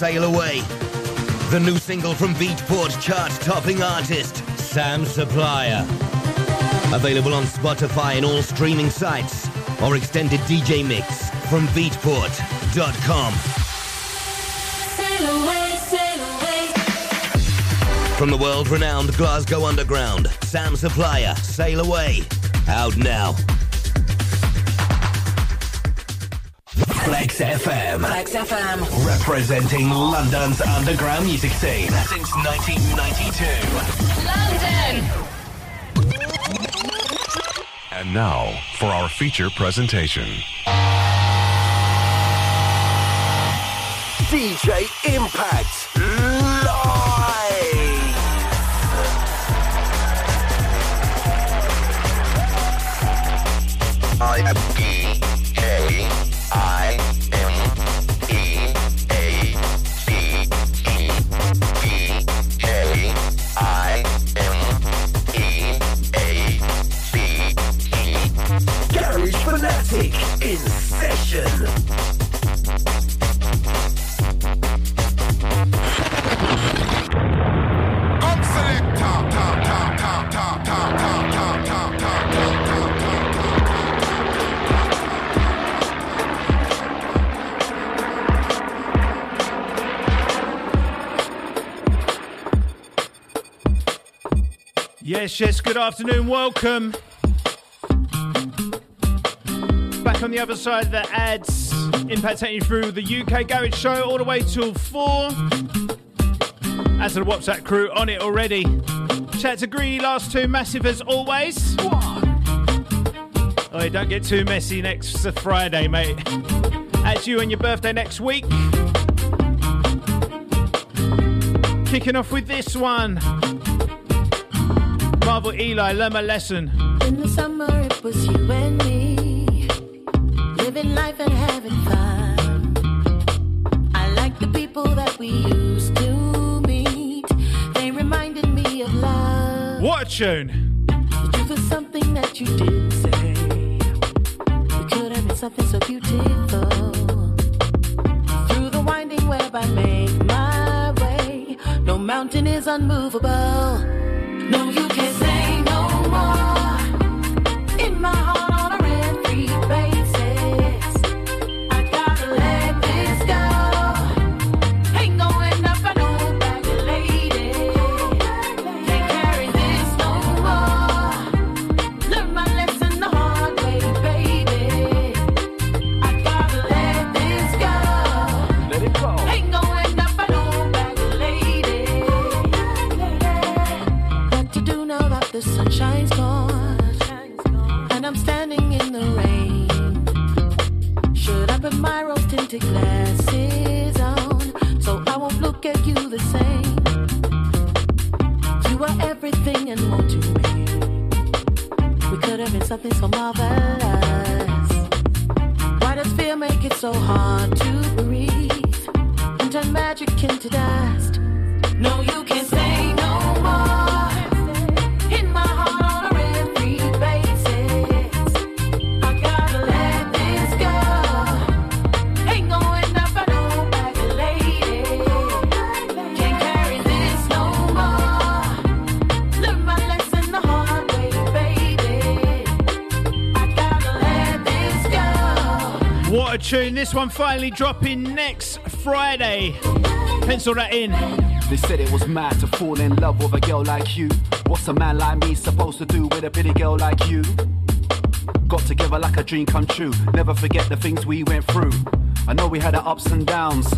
sail away. The new single from Beatport chart-topping artist, Sam Supplier. Available on Spotify and all streaming sites, or extended DJ mix from beatport.com. Sail away, sail away. From the world-renowned Glasgow Underground, Sam Supplier, Sail Away. Out now. Flex FM. Flex FM. Representing London's underground music scene since 1992. London! And now for our feature presentation. DJ Impact Live! I am DJ. In session. Yes, yes, good afternoon, welcome. On the other side of the ads, Impact taking you through the UK Garage Show all the way till 4. As to the WhatsApp crew on it already. Chat to Greedy, last two, massive as always. Oh, don't get too messy next Friday, mate. That's you and your birthday next week. Kicking off with this one. Marvell Eli, Learn My Lesson. In the summer it was you and me. Living life and having fun. I like the people that we used to meet. They reminded me of love. What a tune! The truth was something that you didn't say. You could have been something so beautiful. Through the winding web I make my way. No mountain is unmovable. No, you can't say no more. In my heart. The sunshine's gone, and I'm standing in the rain. Should I put my rose tinted glasses on so I won't look at you the same? You are everything and more to me. We could have been something so marvelous. Why does fear make it so hard to breathe and turn magic into dust? No, you can't say no more. Tune. This one finally dropping next Friday. Pencil that in. They said it was mad to fall in love with a girl like you. What's a man like me supposed to do with a pretty girl like you? Got together like a dream come true. Never forget the things we went through. I know we had our ups and downs.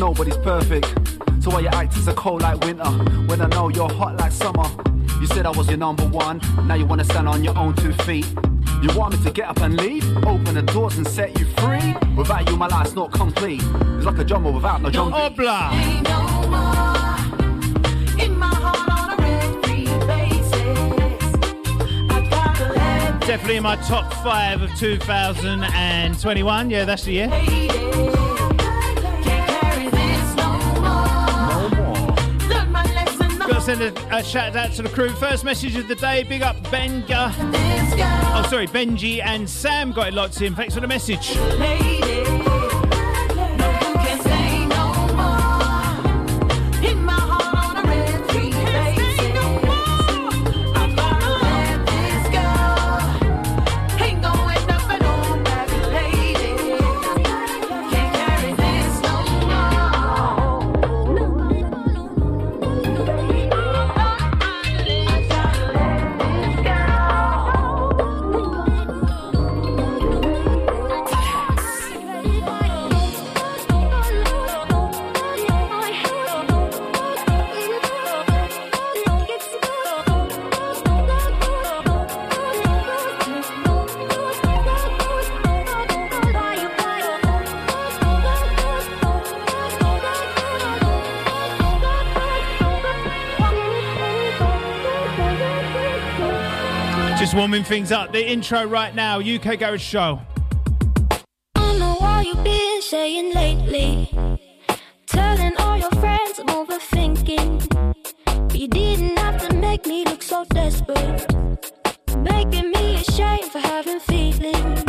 Nobody's perfect. So why you act as a cold like winter when I know you're hot like summer? You said I was your number one. Now you want to stand on your own 2 feet. You want me to get up and leave? Open the doors and set you free? Without you, my life's not complete. It's like a drummer without no drum beat. No, definitely in my top 5 of 2021. Yeah, that's the year. Send a shout out to the crew. First message of the day, big up Benga. Oh, sorry, Benji and Sam got it locked in. Thanks for the message. Lady, no, you can say no more. Just warming things up. The intro right now, UK Garage Show. I know all you've been saying lately, telling all your friends I'm overthinking. You didn't have to make me look so desperate, making me ashamed for having feelings.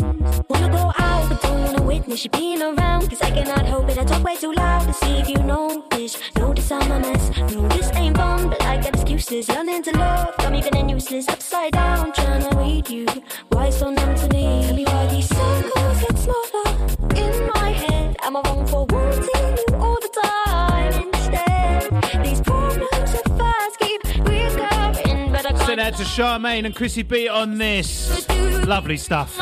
Wanna go out, but don't wanna witness you being around, cause I cannot help it, I talk way too loud. To see if you notice, notice I'm a mess. No, this ain't fun, but I got excuses. Learning to love, got me feeling useless. Upside down, trying to read you. Why so numb to me? Tell me why these circles get smaller in my head. Am I wrong for wanting you all the time instead? These problems are fast, keep recurring, but I can't. Send out to Charmaine and Chrissy B on this. Lovely stuff.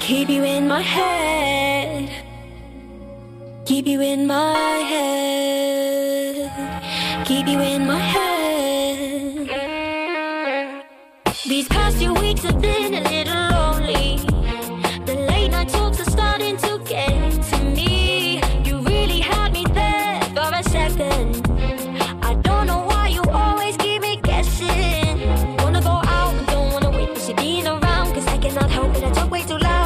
Keep you in my head, keep you in my head, keep you in my head. These past few weeks have been a little lonely. The late night talks are starting to get to me. You really had me there for a second. I don't know why you always keep me guessing. Wanna go out but don't wanna wait for you being around, cause I cannot help it, I talk way too loud.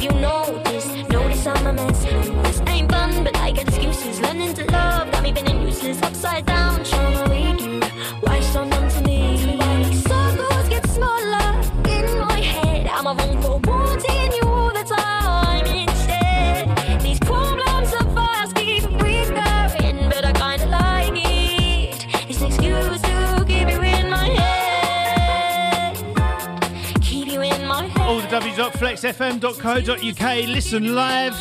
You notice, notice I'm a mess. This ain't fun, but I get excuses. Learning to love, got me feeling useless. Upside down, trying to read you. Why so numb to me? Why these circles get smaller in my head? I'm a wrong for wanting you all the time instead. These problems are fast, keep recurring, but I kinda like it. It's an excuse to keep you in my head, keep you in my head. All the W's up. flexfm.co.uk, listen live.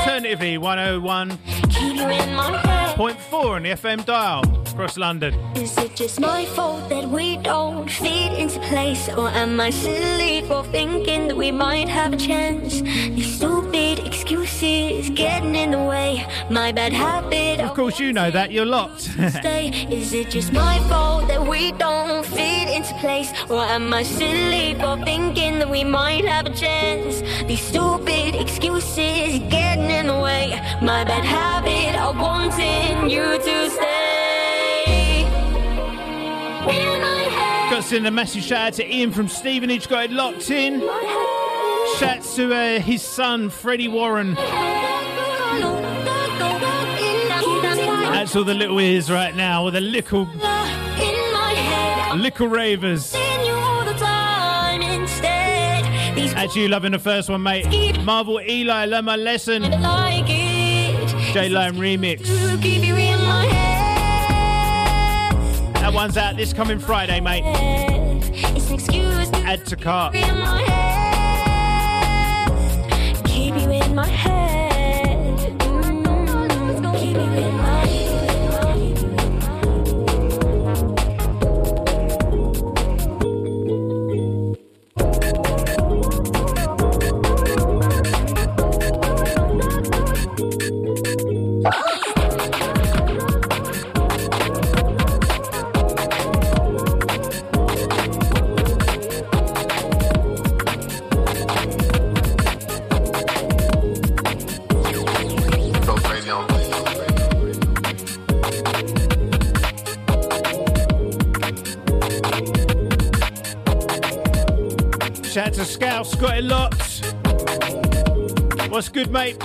Alternatively, 101.4 on the FM dial across London. Is it just my fault that we don't fit into place? Or am I silly for thinking that we might have a chance? These stupid excuses getting in the way. My bad habit. Of course you know that, you're locked. Is it just my fault that we don't fit into place? Or am I silly for thinking that we might have a chance? These stupid excuses getting in the way. My bad habit of wanting you to stay in my head. Got to send a massive shout out to Ian from Stevenage, got it locked in. Shouts to his son Freddie Warren. That's all the little ears right now, or the little ravers. That's you loving the first one, mate. Marvell Eli, Learn My Lesson. Like J Lone remix. That one's out this coming Friday, mate. It's an excuse to add to cart. Keep you in my head. Keep you in my head. Shout out to Scouse, got it locked. What's good, mate?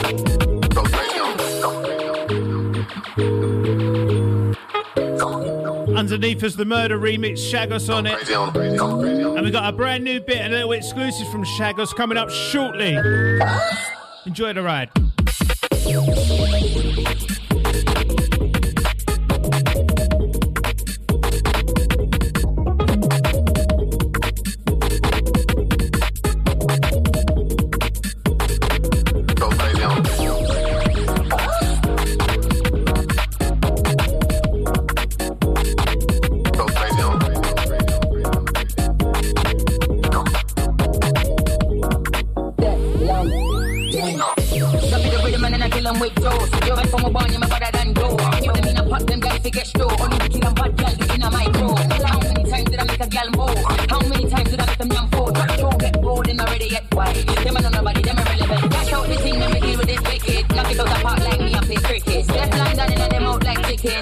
Underneath us, the murder remix, Shagos on it. And we got a brand new bit and a little exclusive from Shagos coming up shortly. Enjoy the ride.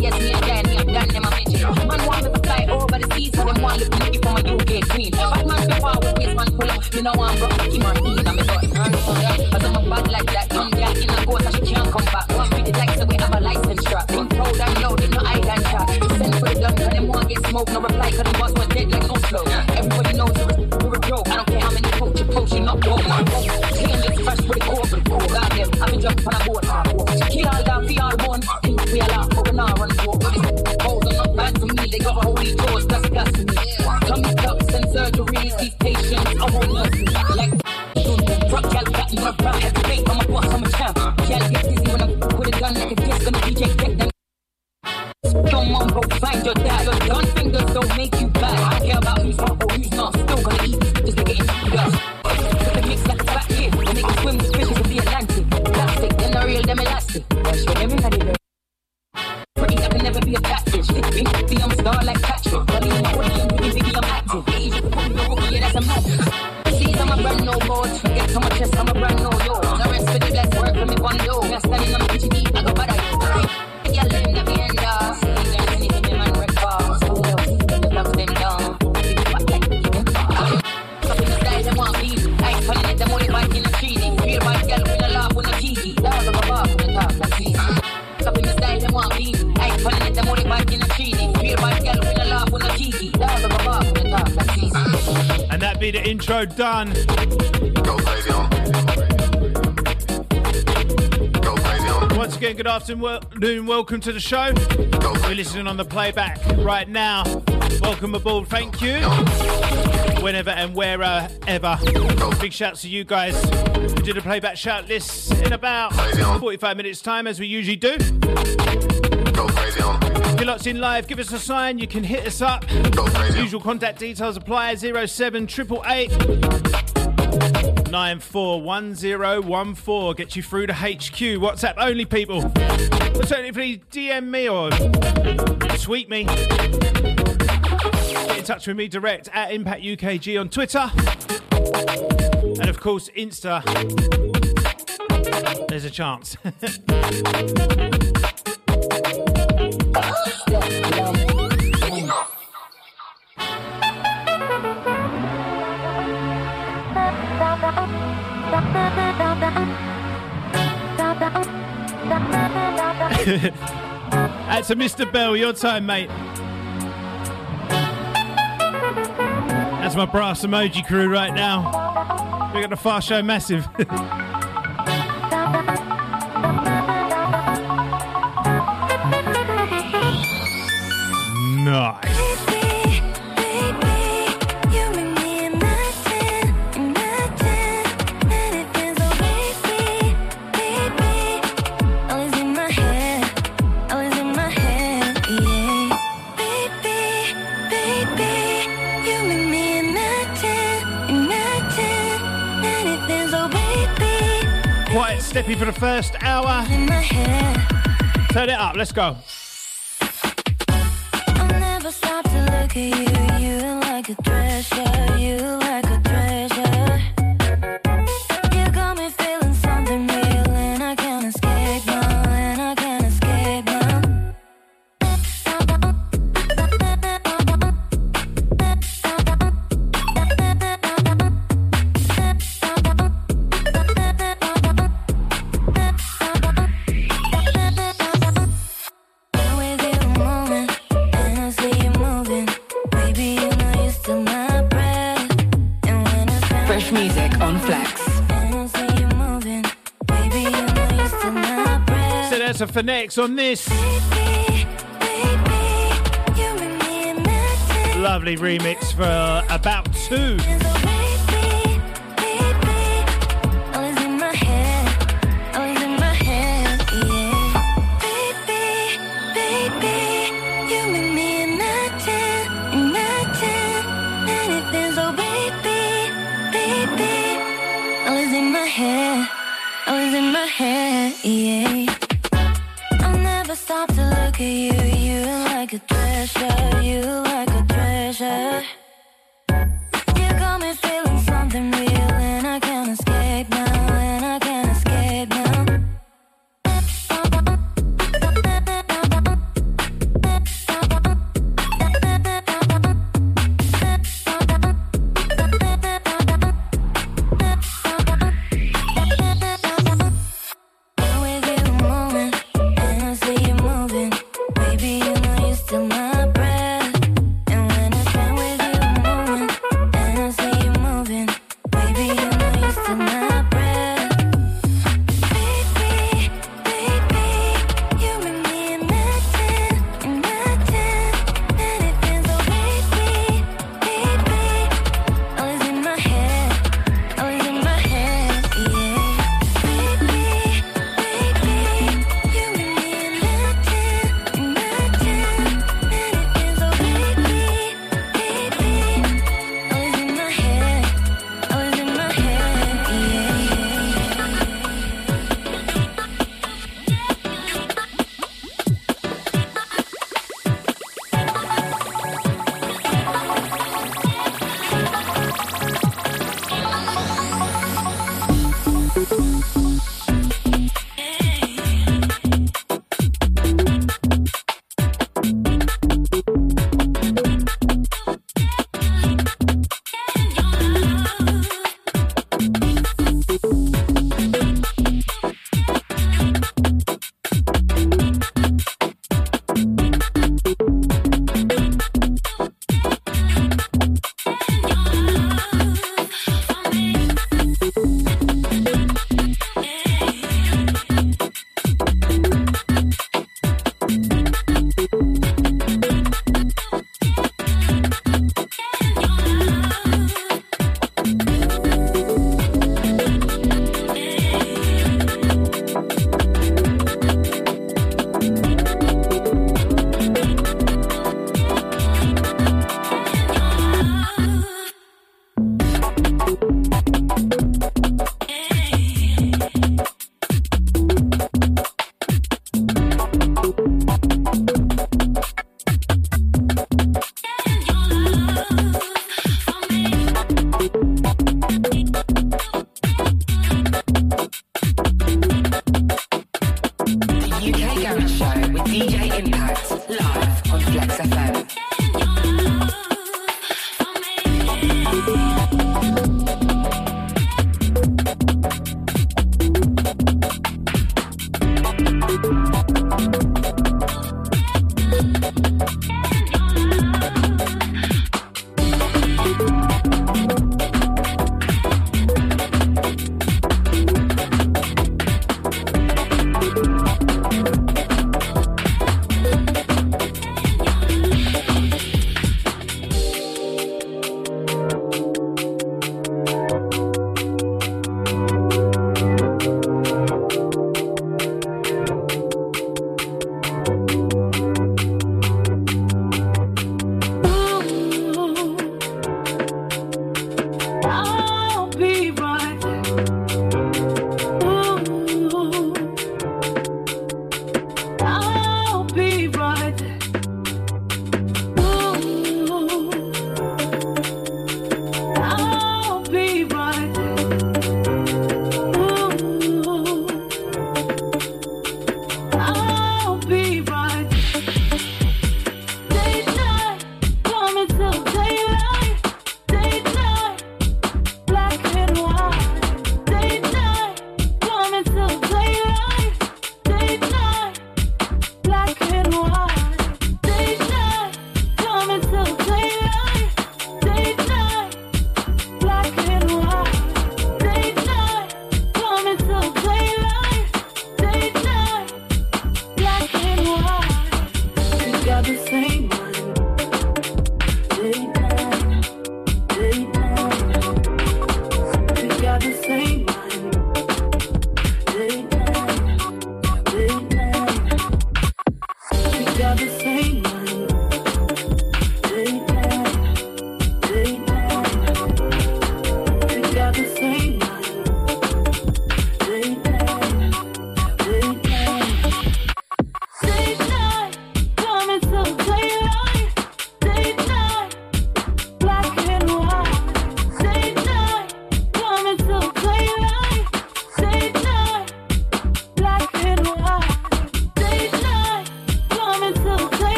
Yes, me and Danny, I've done them a midget. Man want me to fly over the seas for them one smoke, no reply, cause the bars went dead like Oslo. Everybody knows we're a joke. I don't care how many coach you post, you're not broke. I'm broke. Seeing this fresh with the open. Goddamn, I've been jumping on a board. Tequila, da, VR1. Think we allow, but we're not running for. Hold on, not bad for me. They got holy doors, that's gas to me. Tummy tucks and surgeries, these patients are all nursing. Like, drug gal got me rough out. Every day, I'm a boss, I'm a champ. Gal get dizzy when I'm with a gun like a disc on the DJ deck. Come on, go find your dad. Your gun fingers don't make you bad. I don't care about who's hot or who's not. Still gonna eat, just to get into the dust. Put the mix like a fat kid. They make you swim with fishes in the Atlantic. Plastic, then the real, them elastic. That's what everybody does. Pretty, I can never be a fat bitch. Big, see, I'm a star like Patrick. Money in my audience, you think I'm active. Age, you put me a rookie, yeah, that's a magic. See, I'm a brand no board. Forget on my chest, I'm a brand no door. No rest for the blessed work from the one door. Now standing on the kitchen, eat like a bad idea. Yeah, let me be in the and that be the intro done. Once again, good afternoon, welcome to the show. You're listening on the playback right now. Welcome aboard, thank you. Whenever and wherever. Big shouts to you guys. We did a playback shout list in about 45 minutes time, as we usually do. If you're locked in live, give us a sign. You can hit us up. Usual contact details apply: 07888 941014. Get you through to HQ. WhatsApp only, people. Alternatively, DM me or tweet me. Get in touch with me direct at ImpactUKG on Twitter and of course Insta. There's a chance. That's a Mr. Bell, your time, mate. That's my brass emoji crew right now. We got the Far Show Massive. Nice. Quite steppy for the first hour. Turn it up, let's go. Stop to look at you, you like a treasure, you like a treasure. For next on this lovely remix for About Two. Still my breath.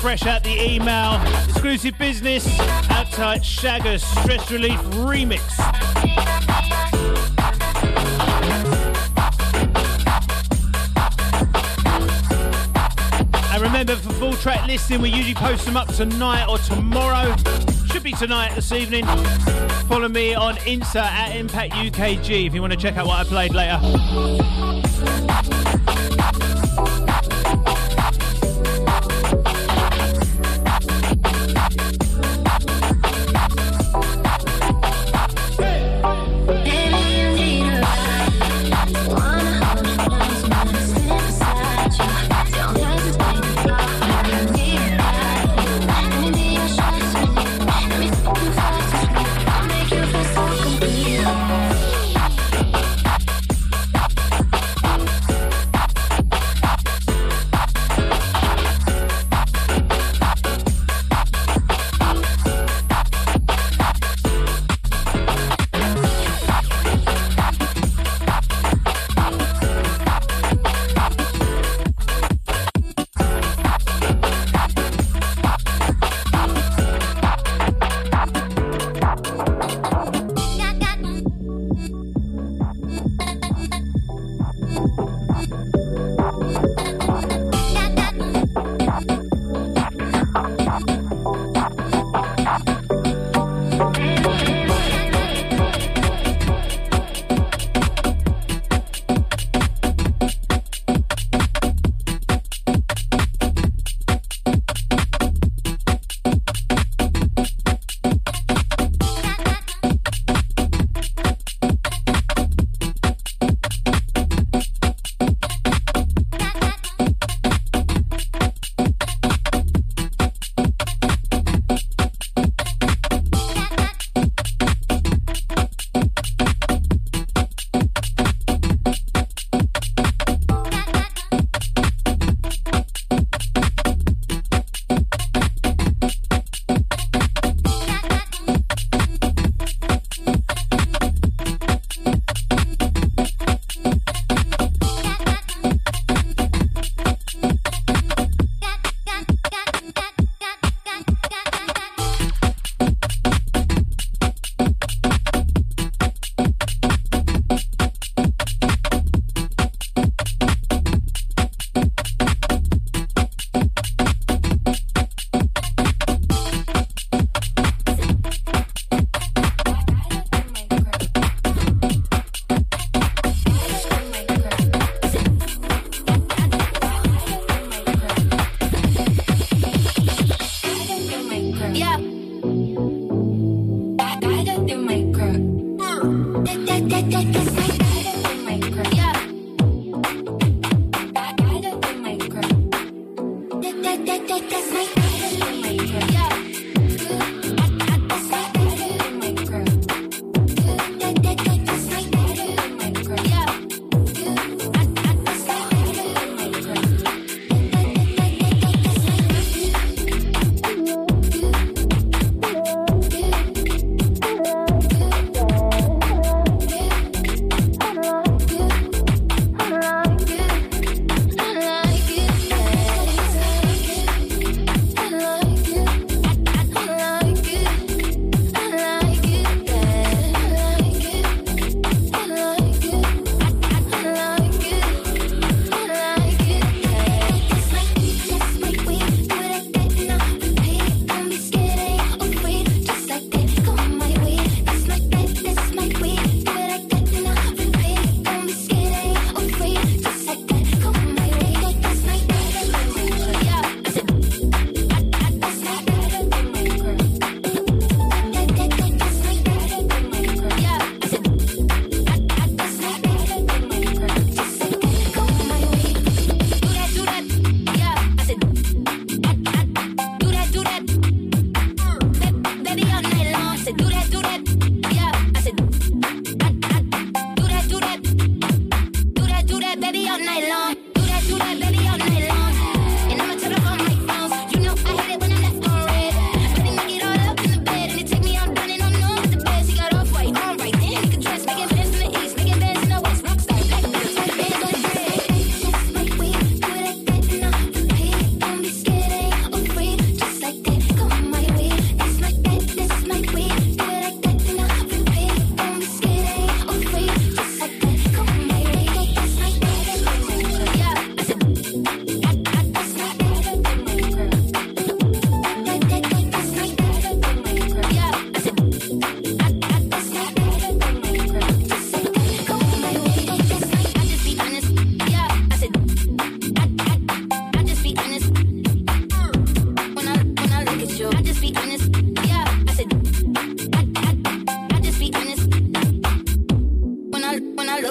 Fresh out the email, exclusive business, outside Shagos, Stress Relief Remix. And remember, for full track listing, we usually post them up tonight or tomorrow. Should be tonight, this evening. Follow me on Insta at ImpactUKG if you want to check out what I played later.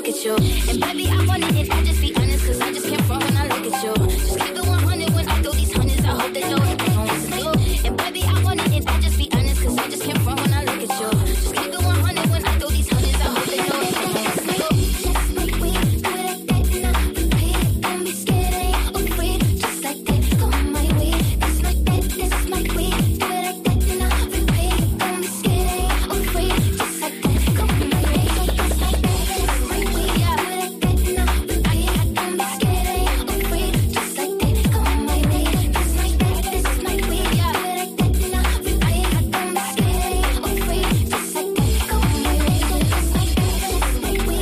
look at you. And baby, I want it if I just be honest, cause I just can't front when I look at you. Just keep it 100 when I throw these hundreds, I hope they know what they gon' listen to. And baby, I want it if I just be honest, cause I just can't front when I look at you. Just keep it 100 when I throw these hundreds, I hope they know what they gon' listen to. Just like we do it like that, and I repeat it, don't be scared, I ain't afraid. Just like that, go my way, that's my bed, that's my way. Do it like that, and I repeat it, don't be scared, I ain't afraid. Just like that, go my way, that's my bed, that's my way. Do it like that, and I repeat it, don't be scared, I ain't afraid. Just like that, go my way, that's my bed, that's my way. Do it like that, and I repeat it, don't be scared, I ain't afraid. Just like that, go my way, that's my bed, that's my way. Do it like that, and I repeat it, don't be scared, I ain't afraid. Just like that, go my way, that's my bed, that's my way. Do it like that, and I repeat it, don't be scared, I ain't afraid. Just like that, go my way. Can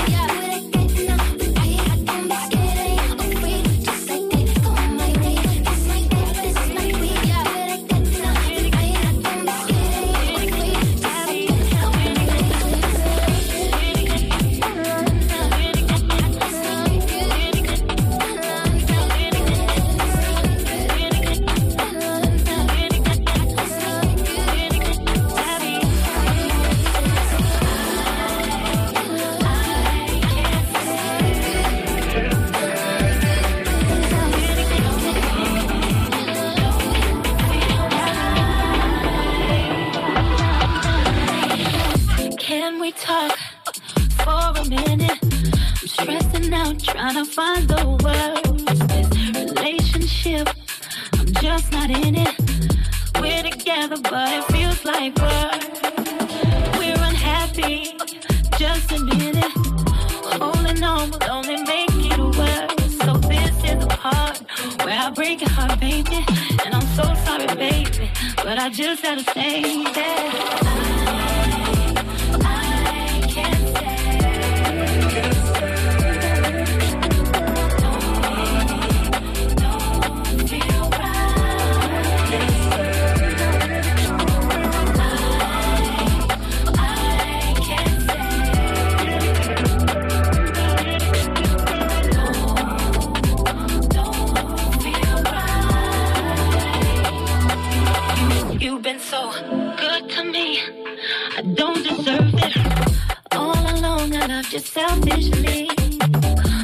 we talk for a minute? I'm stressing out, trying to find the words. This relationship, I'm just not in it. We're together, but it feels like we're unhappy. Just admit it. Holding on will only make it worse. So this is the part where I break your heart, baby. And I'm so sorry, baby, but I just had to say that. You've been so good to me, I don't deserve it. All along I loved you selfishly.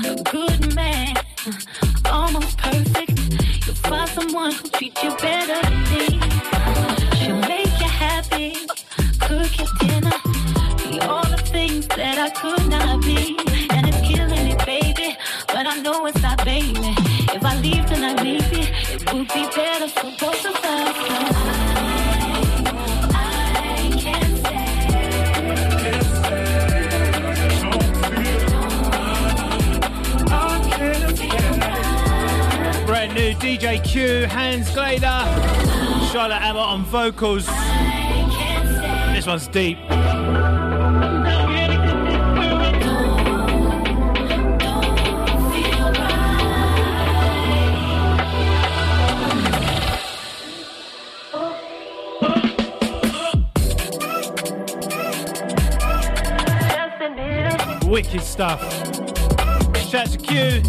A good man, almost perfect. You'll find someone who'll treat you better than me. She'll make you happy, cook your dinner, be all the things that I could not be. And it's killing it, baby, but I know it's not, baby. If I leave, then I leave it. It would be better for both of us. Brand new DJ Q, Hans Glader, Charlotte Abbott on vocals. This one's deep. Wicked stuff. Shout out to Q.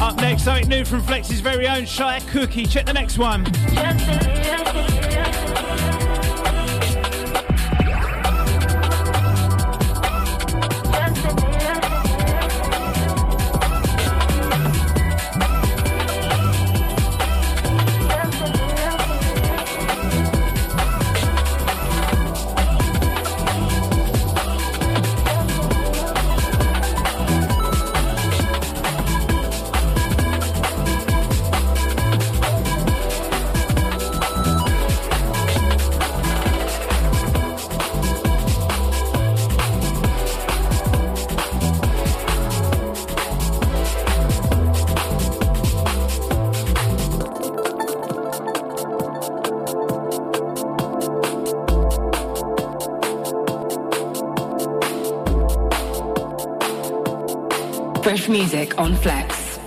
Up next, something new from Flex's very own Shire Cookie. Check the next one. Fresh music on Flex.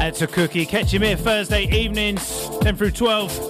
That's a cookie. Catch him here Thursday evenings, 10 through 12.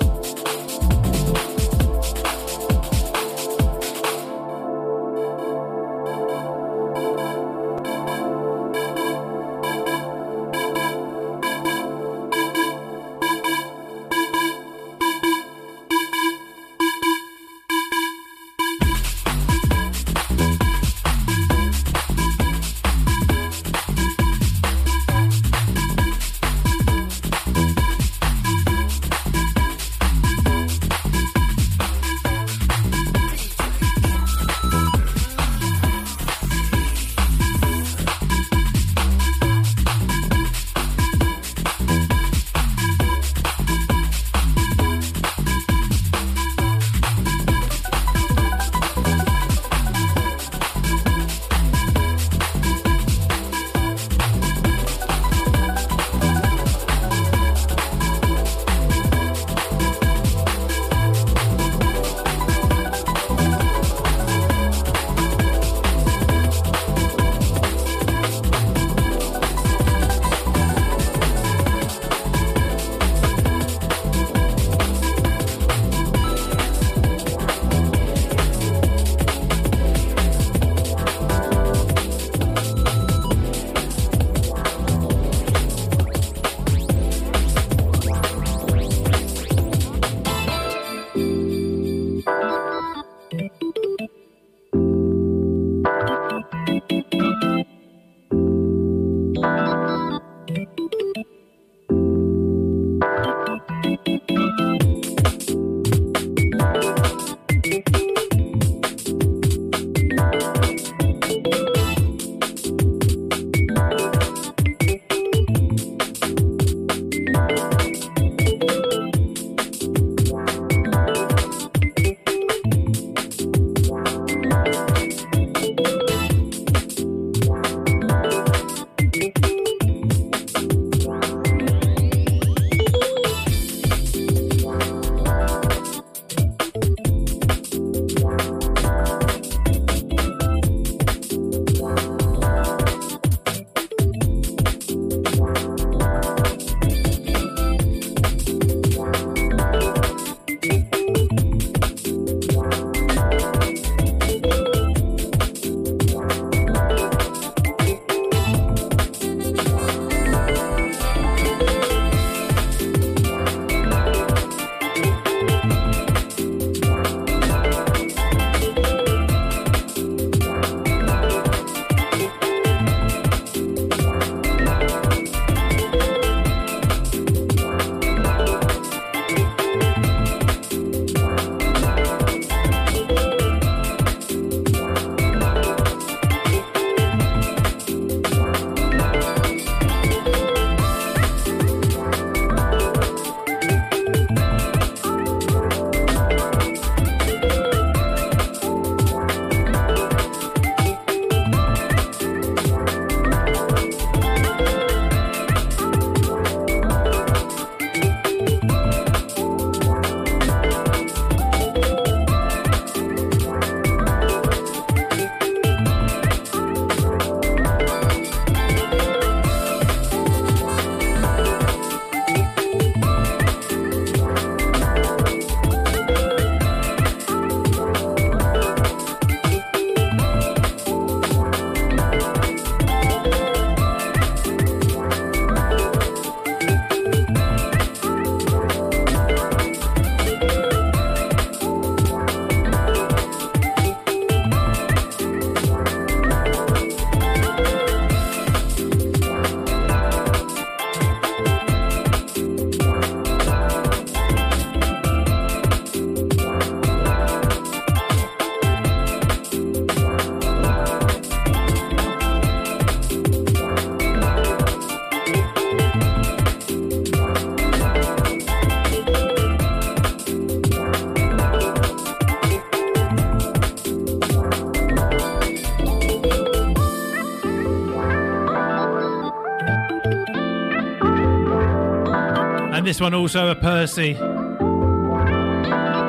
this one also, a Percy.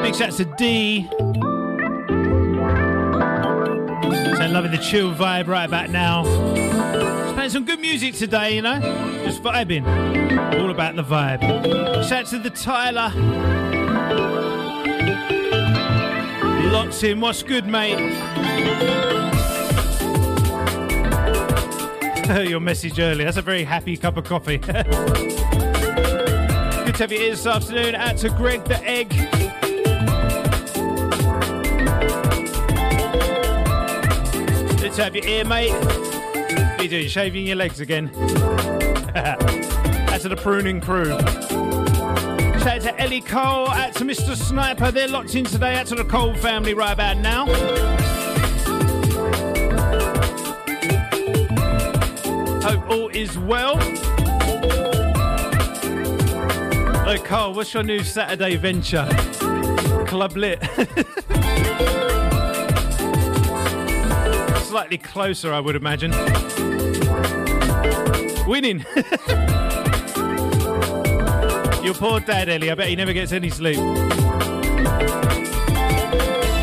Big shout to D. So loving the chill vibe right back now. Just playing some good music today, you know. Just vibing. All about the vibe. Shout to the Tyler. Locked in. What's good, mate? Your message early. That's a very happy cup of coffee. Good to have you here this afternoon. Out to Greg the Egg. Good to have you here, mate. What are you doing? Shaving your legs again? Out to the pruning crew. Shout out to Ellie Cole. Out to Mr. Sniper. They're locked in today. Out to the Cole family right about now. Hope all is well. Hey Carl, what's your new Saturday venture? Club lit. Slightly closer, I would imagine. Winning. Your poor dad, Ellie. I bet he never gets any sleep.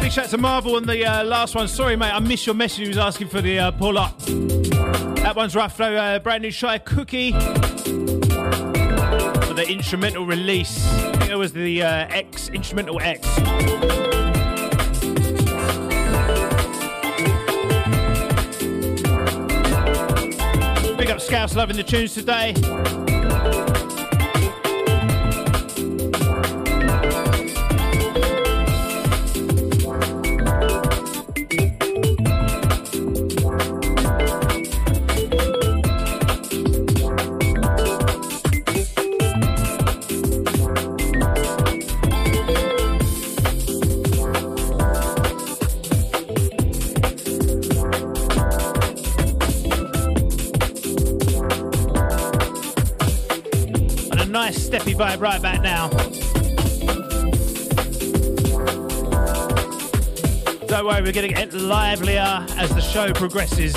Big shout to Marvell on the last one. Sorry, mate, I missed your message. He was asking for the pull-up. That one's rough though, brand new Shy Cookie for the instrumental release. I think it was the X, Instrumental X. Big up Scouse, loving the tunes today. Steppy vibe right back now. Don't worry, we're going to get livelier as the show progresses.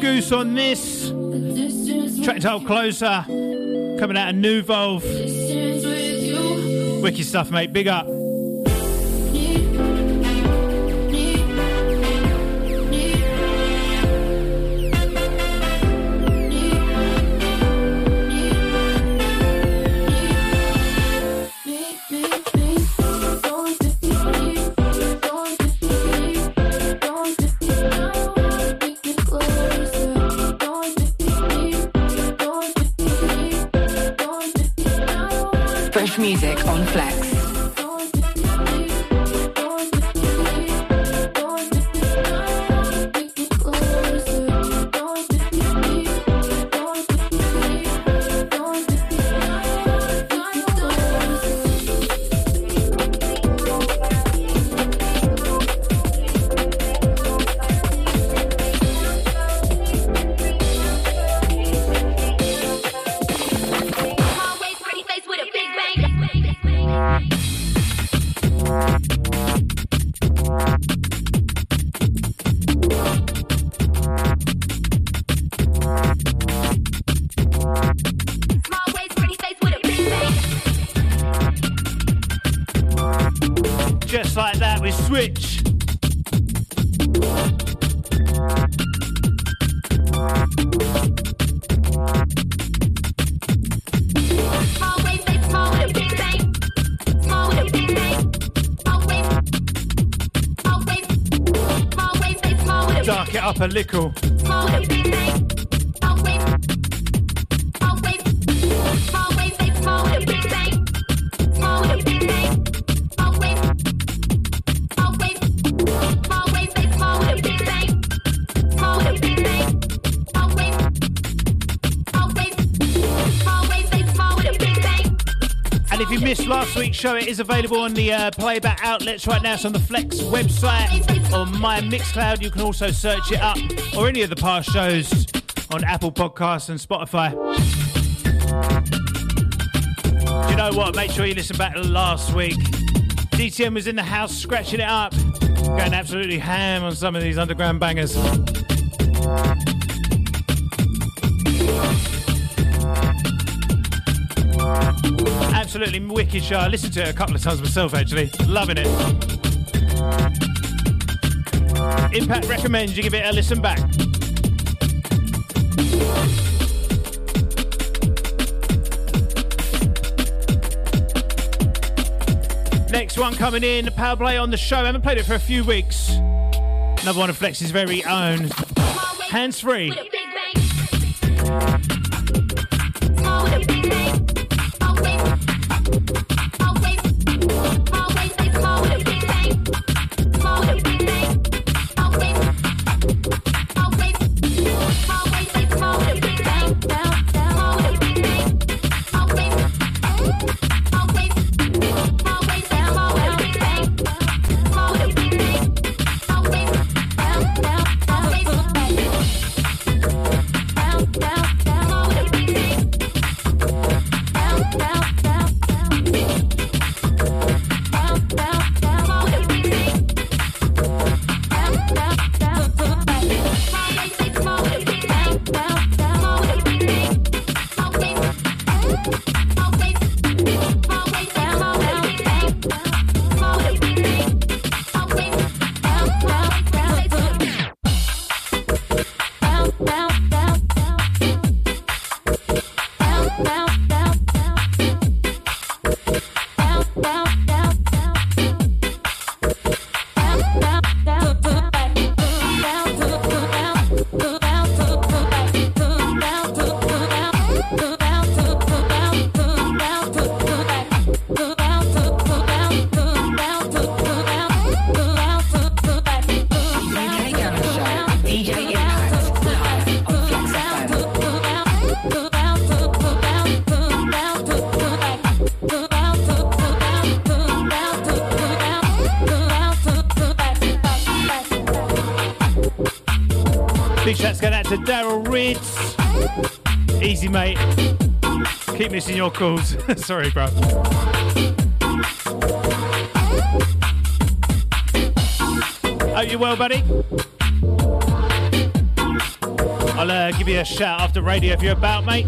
Goose on this track title Closer, coming out of Nuvolve. Wicked stuff, mate. Big up. Music on Flex. switch. Dark it up a little. Last week's show, it is available on the playback outlets right now. It's on the Flex website or My Mixcloud. You can also search it up, or any of the past shows on Apple Podcasts and Spotify. Do you know what? Make sure you listen back to last week. DTM was in the house scratching it up, going absolutely ham on some of these underground bangers. Absolutely wicked show. I listened to it a couple of times myself, actually. Loving it. Impact recommends you give it a listen back. Next one coming in, Power Play on the show. I haven't played it for a few weeks. Another one of Flex's very own. Hands Free. Easy, mate. Keep missing your calls. Sorry, bro. Hope you're well, buddy. I'll give you a shout after radio if you're about, mate.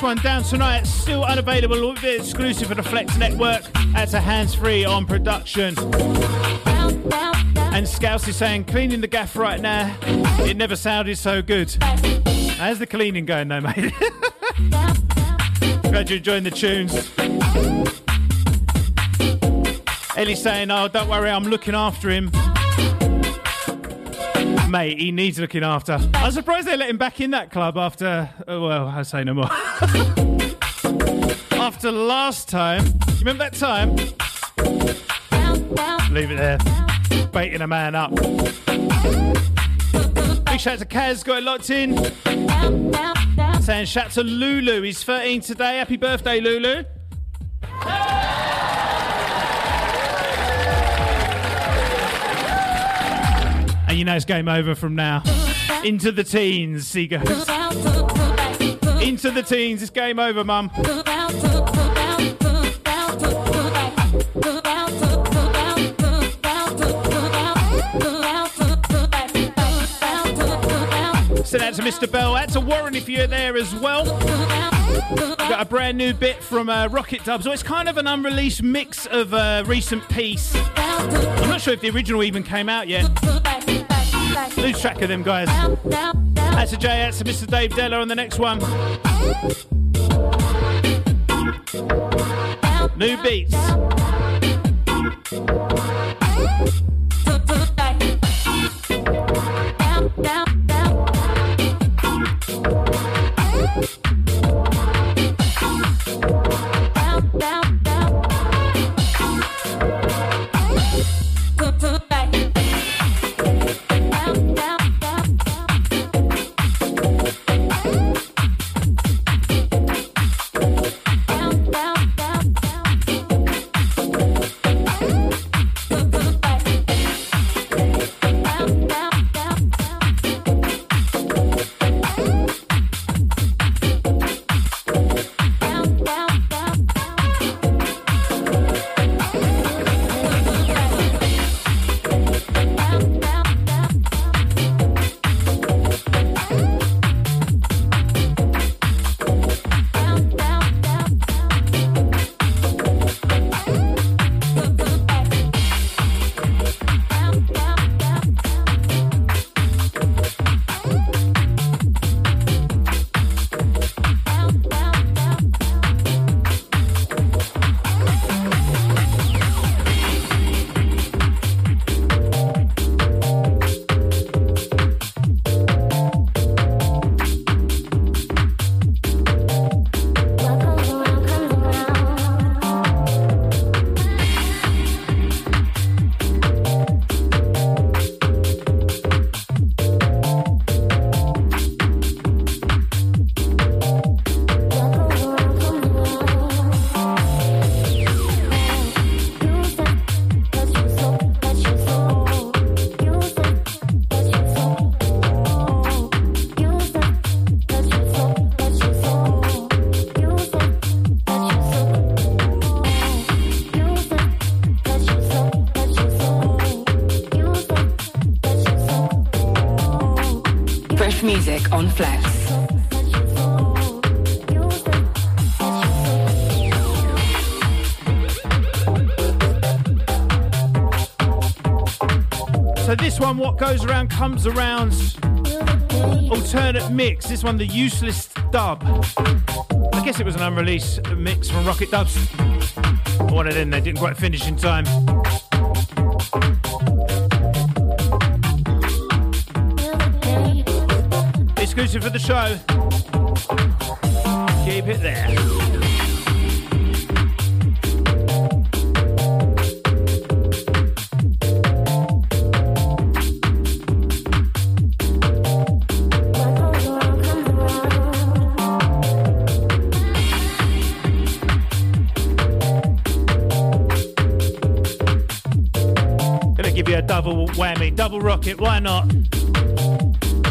One down tonight, still unavailable, a little bit exclusive for the Flex Network. That's a Hands Free on production. And Scouse is saying, cleaning the gaff right now, it never sounded so good. How's the cleaning going though, mate? Glad you're enjoying the tunes. Ellie's saying, oh, don't worry, I'm looking after him. Mate, he needs looking after. I'm surprised they let him back in that club after, well, I'll say no more. After last time, you remember that time? Leave it there, baiting a man up. Big shout out to Kaz, got it locked in. saying shout to Lulu. He's 13 today. Happy birthday, Lulu. And you know it's game over from now. Into the teens, he goes. Into the teens. It's game over, Mum. Send out to Mr. Bell. Out to Warren if you're there as well. We've got a brand new bit from Rocket Dubs. Well, it's kind of an unreleased mix of a recent piece. I'm not sure if the original even came out yet. Lose track of them, guys. Out to Jay. Out to Mr. Dave Della on the next one. New beats. Music on Flex. So this one, what goes around comes around. Alternate mix. This one, the Useless Dub. I guess it was an unreleased mix from Rocket Dubs. One of them, they didn't quite finish in time. Exclusive for the show. Keep it there. Gonna give you a double whammy, double rocket, why not?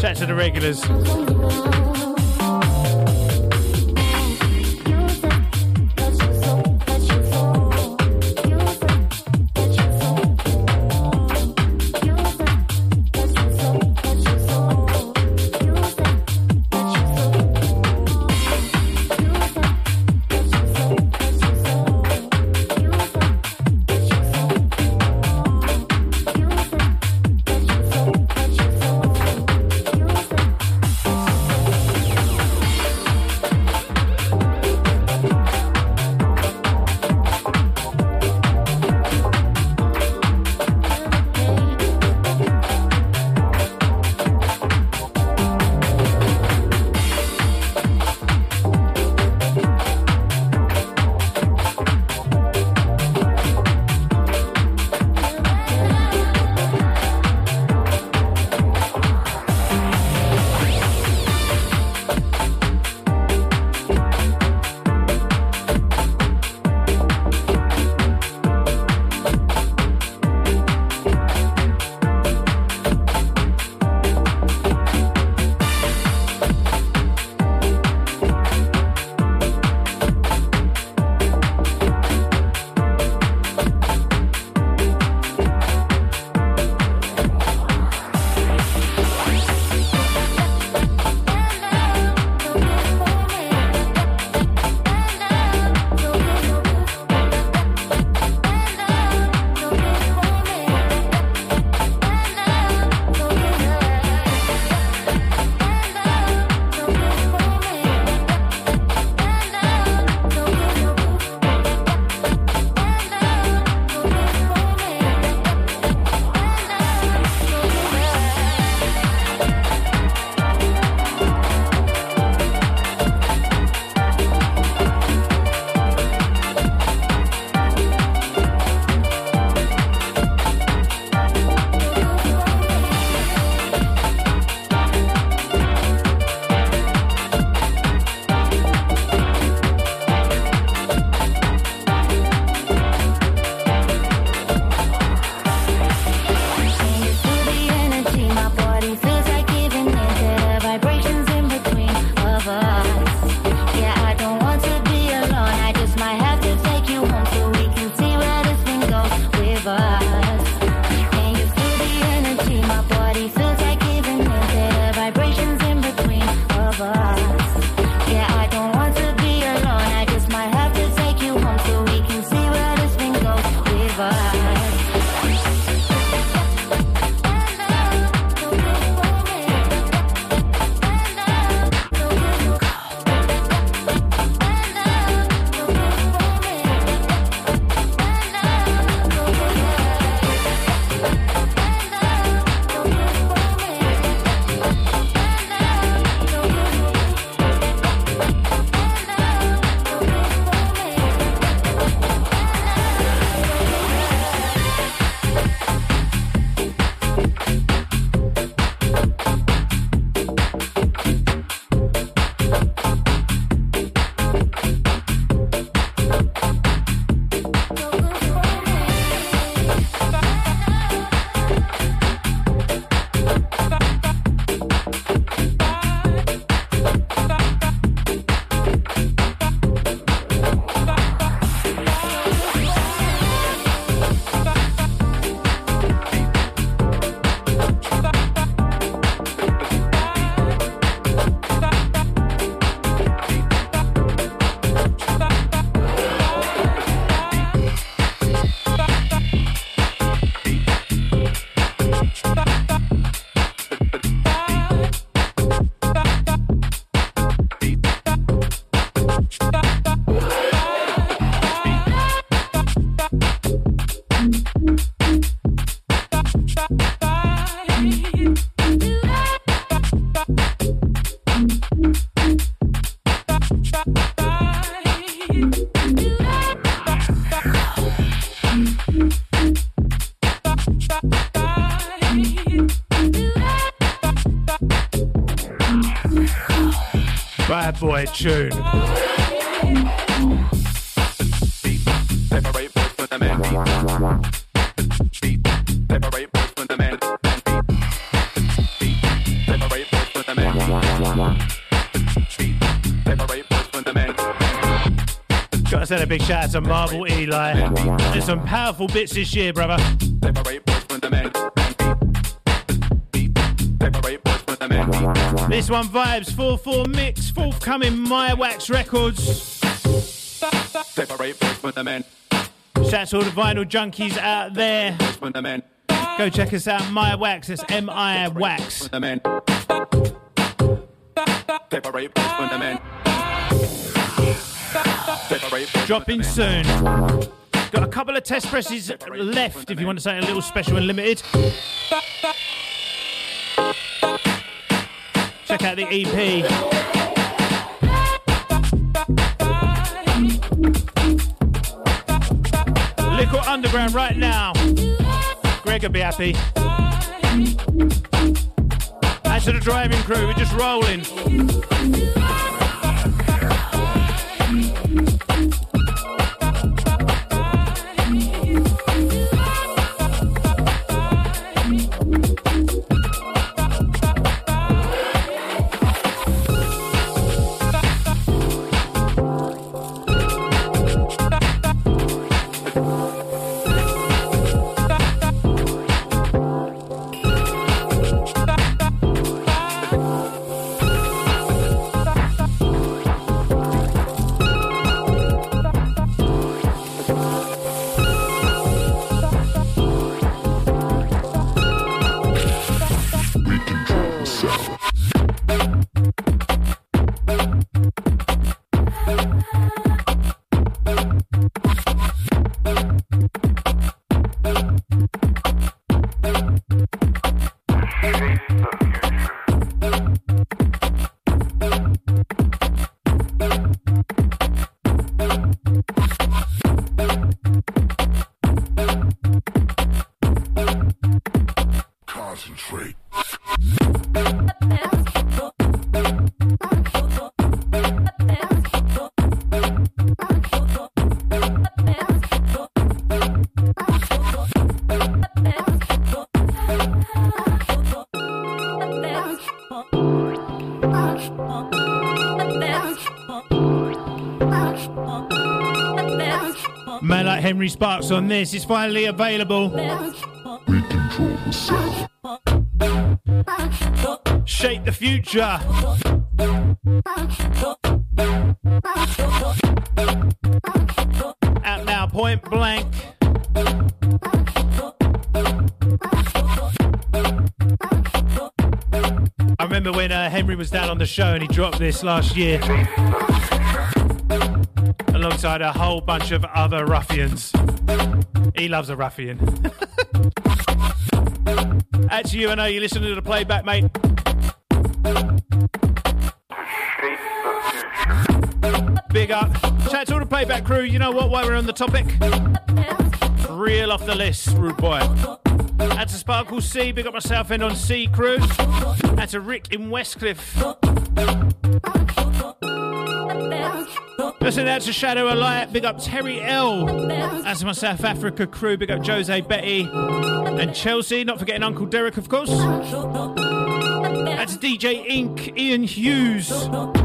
Shout to the regulars. bad boy tune. Gotta send a big shout out to Marvell Eli. There's some powerful bits this year, brother. This one vibes 4-4 mix, forthcoming My Wax Records. Shout to all the vinyl junkies out there. Go check us out, My Wax, that's M-I Wax. Dropping soon. Got a couple of test presses left if you want to say a little special and limited. Check out the EP. Liquid Underground right now. Greg will be happy. And to the driving crew, we're just rolling. Henry Sparks on this is finally available. We control the sound. Shape the future. Out now, Point Blank. I remember when Henry was down on the show and he dropped this last year. Alongside a whole bunch of other ruffians. He loves a ruffian. That's you, I know you're listening to the playback, mate. Big up. Shout to all the playback crew. You know what, while we're on the topic? Reel off the list, rude boy. Out to Sparkle C, big up myself and on C crew. Out to Rick in Westcliff. Listen out to Shadow Alight, big up Terry L. That's my South Africa crew, big up Jose, Betty and Chelsea, not forgetting Uncle Derek of course. That's DJ Inc, Ian Hughes. Shout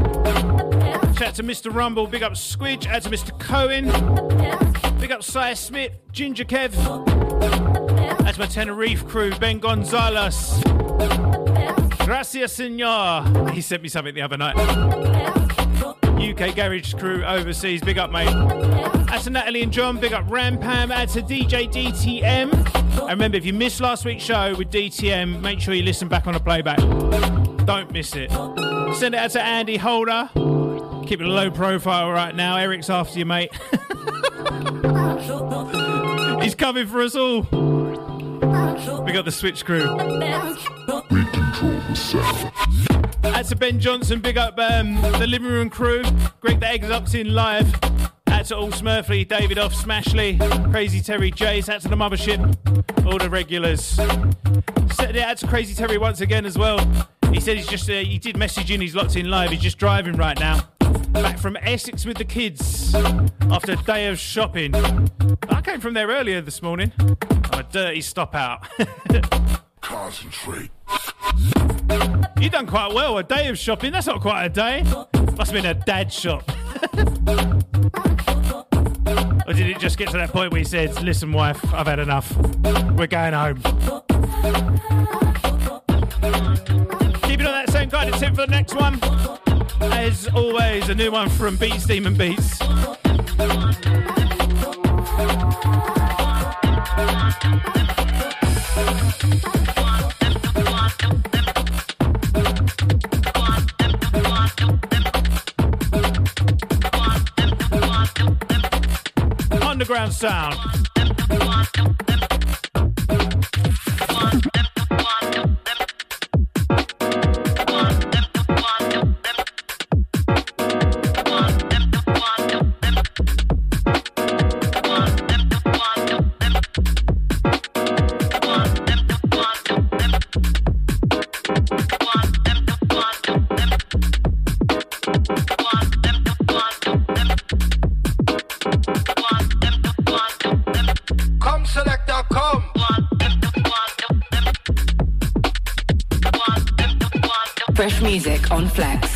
to Mr Rumble, big up Squidge, out to Mr Cohen, big up Sire Smith, Ginger Kev. That's my Tenerife crew, Ben Gonzalez. Gracias senor, he sent me something the other night. UK Garage crew overseas, big up mate. Add to Natalie and John, big up Rampam, add to DJ DTM. And remember, if you missed last week's show with DTM, make sure you listen back on the playback. Don't miss it. Send it out to Andy Holder. Keep it low profile right now. Eric's after you, mate. He's coming for us all. We got the Switch crew. We control the sound. That's to Ben Johnson, big up the Living Room crew, Greg the Eggs Ups in live. That's to all Smurfly, David Off, Smashley, Crazy Terry Jays, that's to the Mothership, all the regulars. Set it out to Crazy Terry once again as well. He said he's just, he did message in, he's locked in live, he's just driving right now. Back from Essex with the kids after a day of shopping. I came from there earlier this morning on a dirty stop out. Concentrate. You done quite well, a day of shopping, that's not quite a day. Must have been a dad shop. Or did it just get to that point where he said, listen wife, I've had enough, we're going home? Keep it on that same guidance tip for the next one. As always, a new one from Beats, Demon Beats. Underground sound. Fresh music on Flex.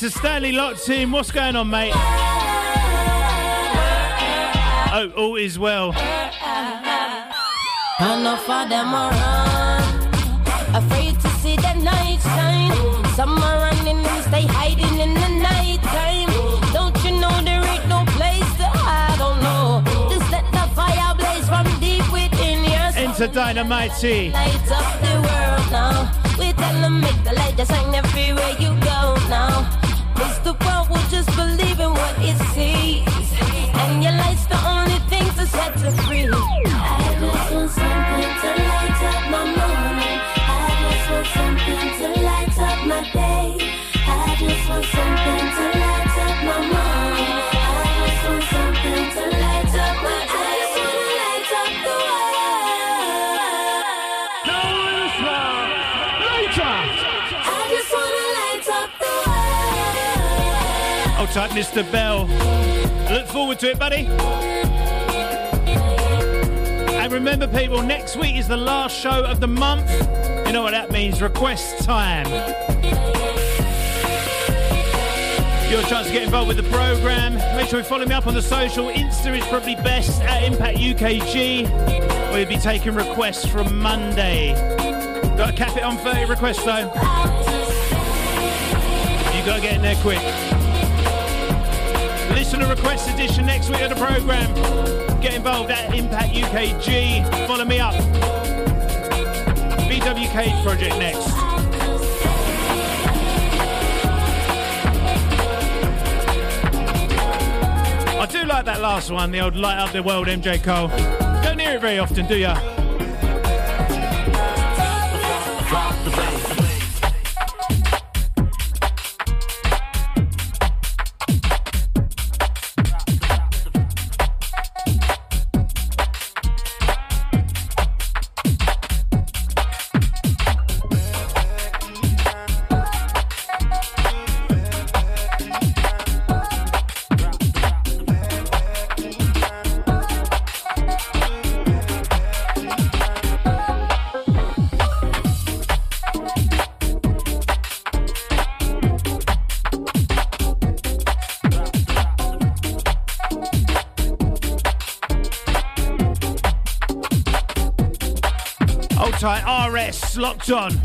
to Stanley Locked in. What's going on, mate? Oh, all is well. I know for them around, afraid to see the night time. Some are running and stay hiding in the night time. Don't you know there ain't no place to hide? I don't know. Just let the fire blaze from deep within your soul. Into Dynamite T. Light up the world now. We tell them make the light just hang everywhere you go now. Cause the world will just believe in what it sees. And your light's the only thing to set you free. I just want something to light up my morning. I just want something to light up my day. I just want something to light up my morning. I just want something to light up my day. I just want to light up the world. No, it's not. Later. I just want to light up the world. I'll type Mr. Bell. Look forward to it, buddy. And remember, people, next week is the last show of the month. You know what that means, request time. Your chance to get involved with the programme. Make sure you follow me up on the social. Insta is probably best, @ImpactUKG. We'll be taking requests from Monday. Got to cap it on 30 requests, though. You got to get in there quick. Listener request edition next week of the programme. Get involved @ImpactUKG. Follow me up. BWK project next. I do like that last one, the old Light Up the World, MJ Cole. Don't hear it very often, do ya? RS locked on.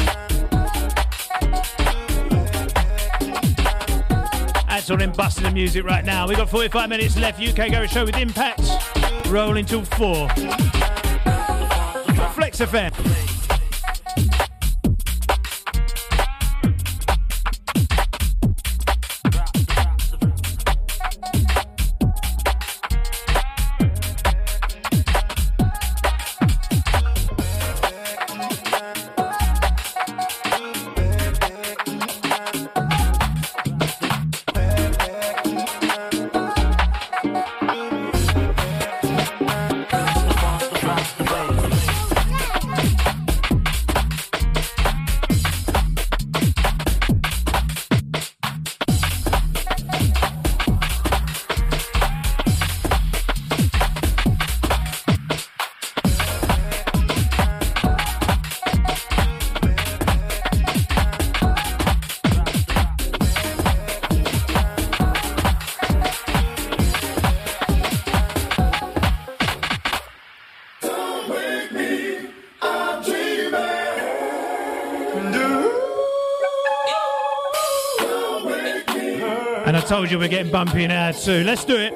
That's all in busting the music right now. We've got 45 minutes left. UK Garage Show with Impact. Rolling till 4. Flex FM. Told you we're getting bumpy in our too. Let's do it.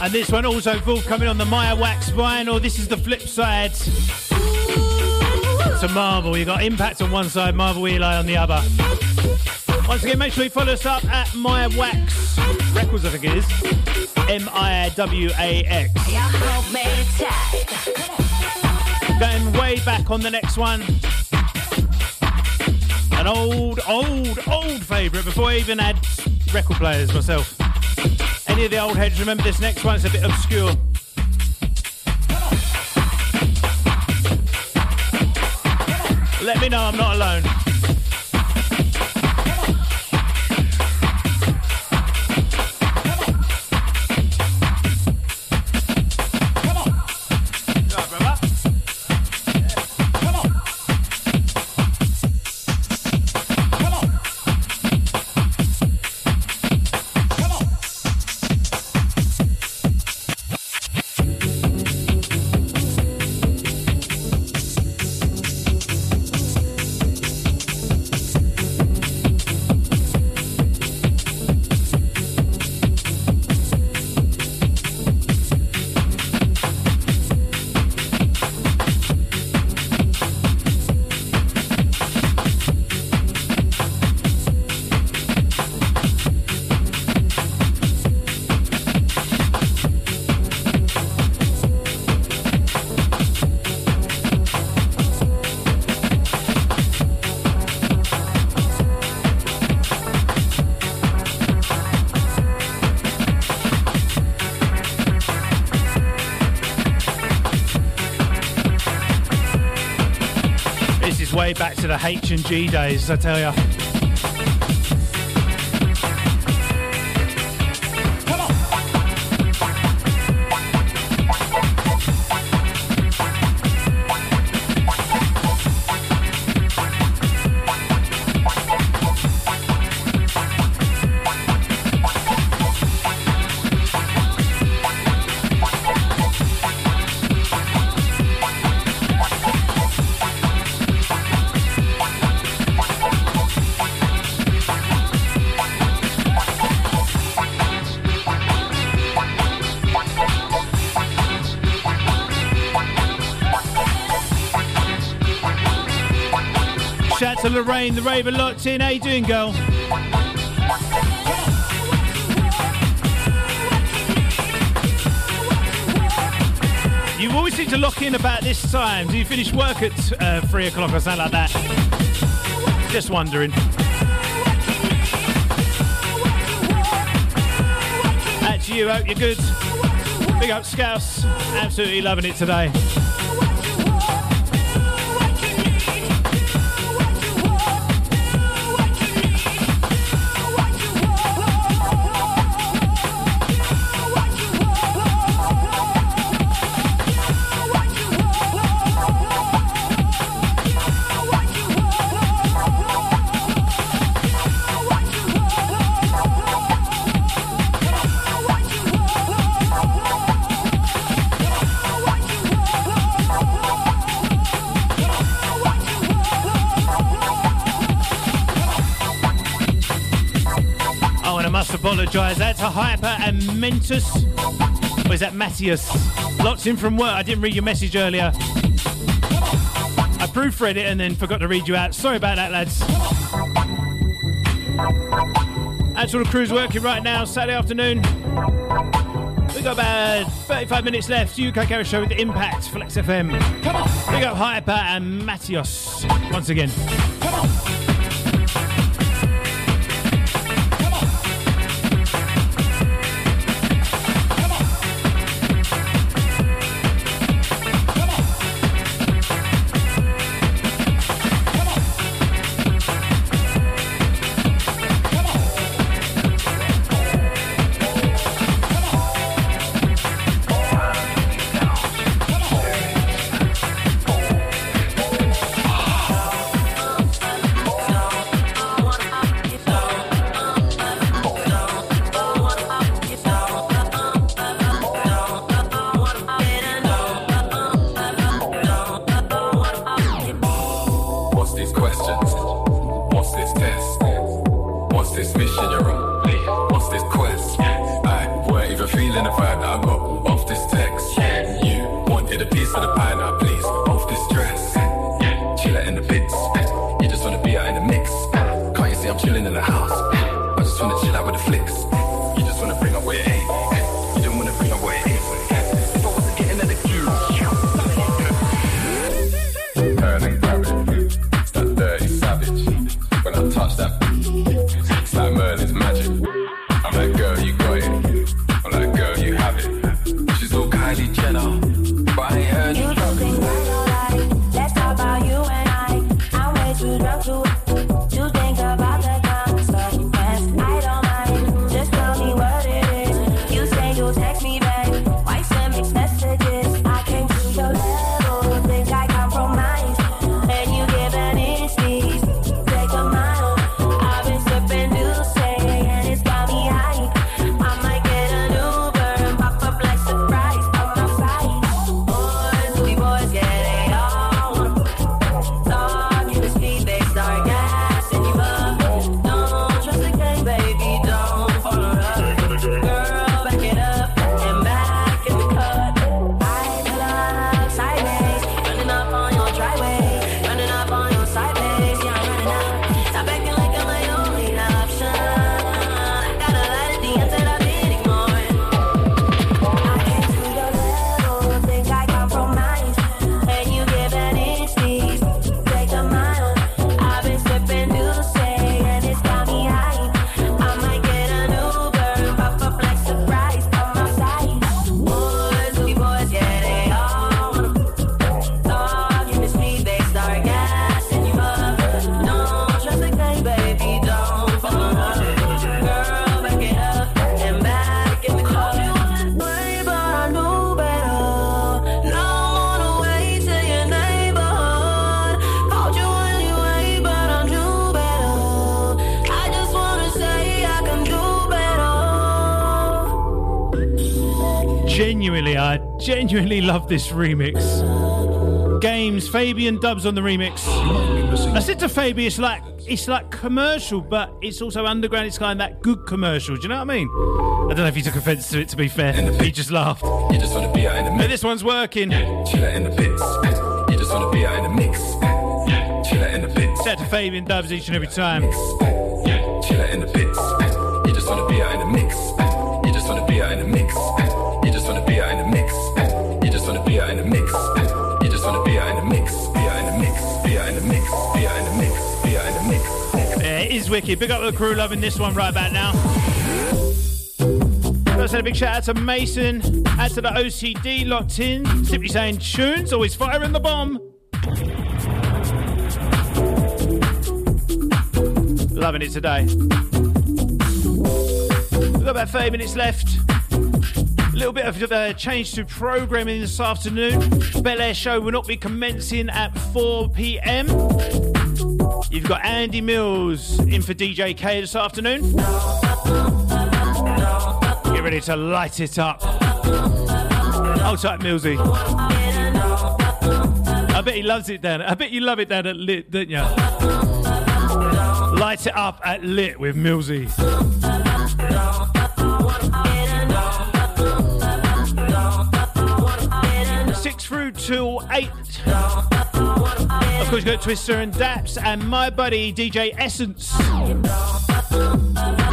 And this one also forthcoming on the My Wax vinyl. This is the flip side to Marvell. You've got Impact on one side, Marvell Eli on the other. Once again, make sure you follow us up at My Wax Records, I think it is. MIWAX. Going way back on the next one. An old favourite before I even had record players myself. Any of the old heads remember this next one? It's a bit obscure. Let me know I'm not alone. Way back to the H&G days, I tell ya. Lorraine, the Raver locked in. How you doing, girl? You always seem to lock in about this time. Do you finish work at 3 o'clock or something like that? Just wondering. That's you. Hope you're good. Big up, Shagos. Absolutely loving it today. must apologise. That's a Hyper and Mentors. Or is that Matthias? Lots in from work. I didn't read your message earlier. I proofread it and then forgot to read you out. Sorry about that, lads. That's all the crew's working right now, Saturday afternoon. We've got about 35 minutes left. UK Garage Show with Impact, Flex FM. Big up Hyper and Matthias once again. Genuinely love this remix. Games, Fabian Dubs on the remix. I said to Fabi, it's like commercial, but it's also underground. It's kind of that good commercial. Do you know what I mean? I don't know if he took offence to it. To be fair, he just laughed. You just want to be out in the mix. But this one's working. Chill out in the bits. You just want to be out in the mix. Chill out in the bits. Said to Fabian Dubs each and every time. Chill out in the bits. You just want to be out in the mix. You just want to be out in the mix. You just want to be out in the mix. In the mix, you just want to be out in the mix, be out in the mix, be out in the mix, be out in the mix, be out in the mix. Yeah, it is wicked. Big up to the crew loving this one right about now. Let's send a big shout out to Mason, out to the OCD locked in, simply saying tunes, always firing the bomb. Loving it today. We've got about 30 minutes left. A little bit of a change to programming this afternoon. Bel Air Show will not be commencing at 4 p.m. You've got Andy Mills in for DJ K this afternoon. Get ready to light it up. Hold tight, Millsy. I bet he loves it down. I bet you love it down at Lit, don't you? Light it up at Lit with Millsy. 6 through till 8. Of course, you've got Twister and Daps, and my buddy DJ Essence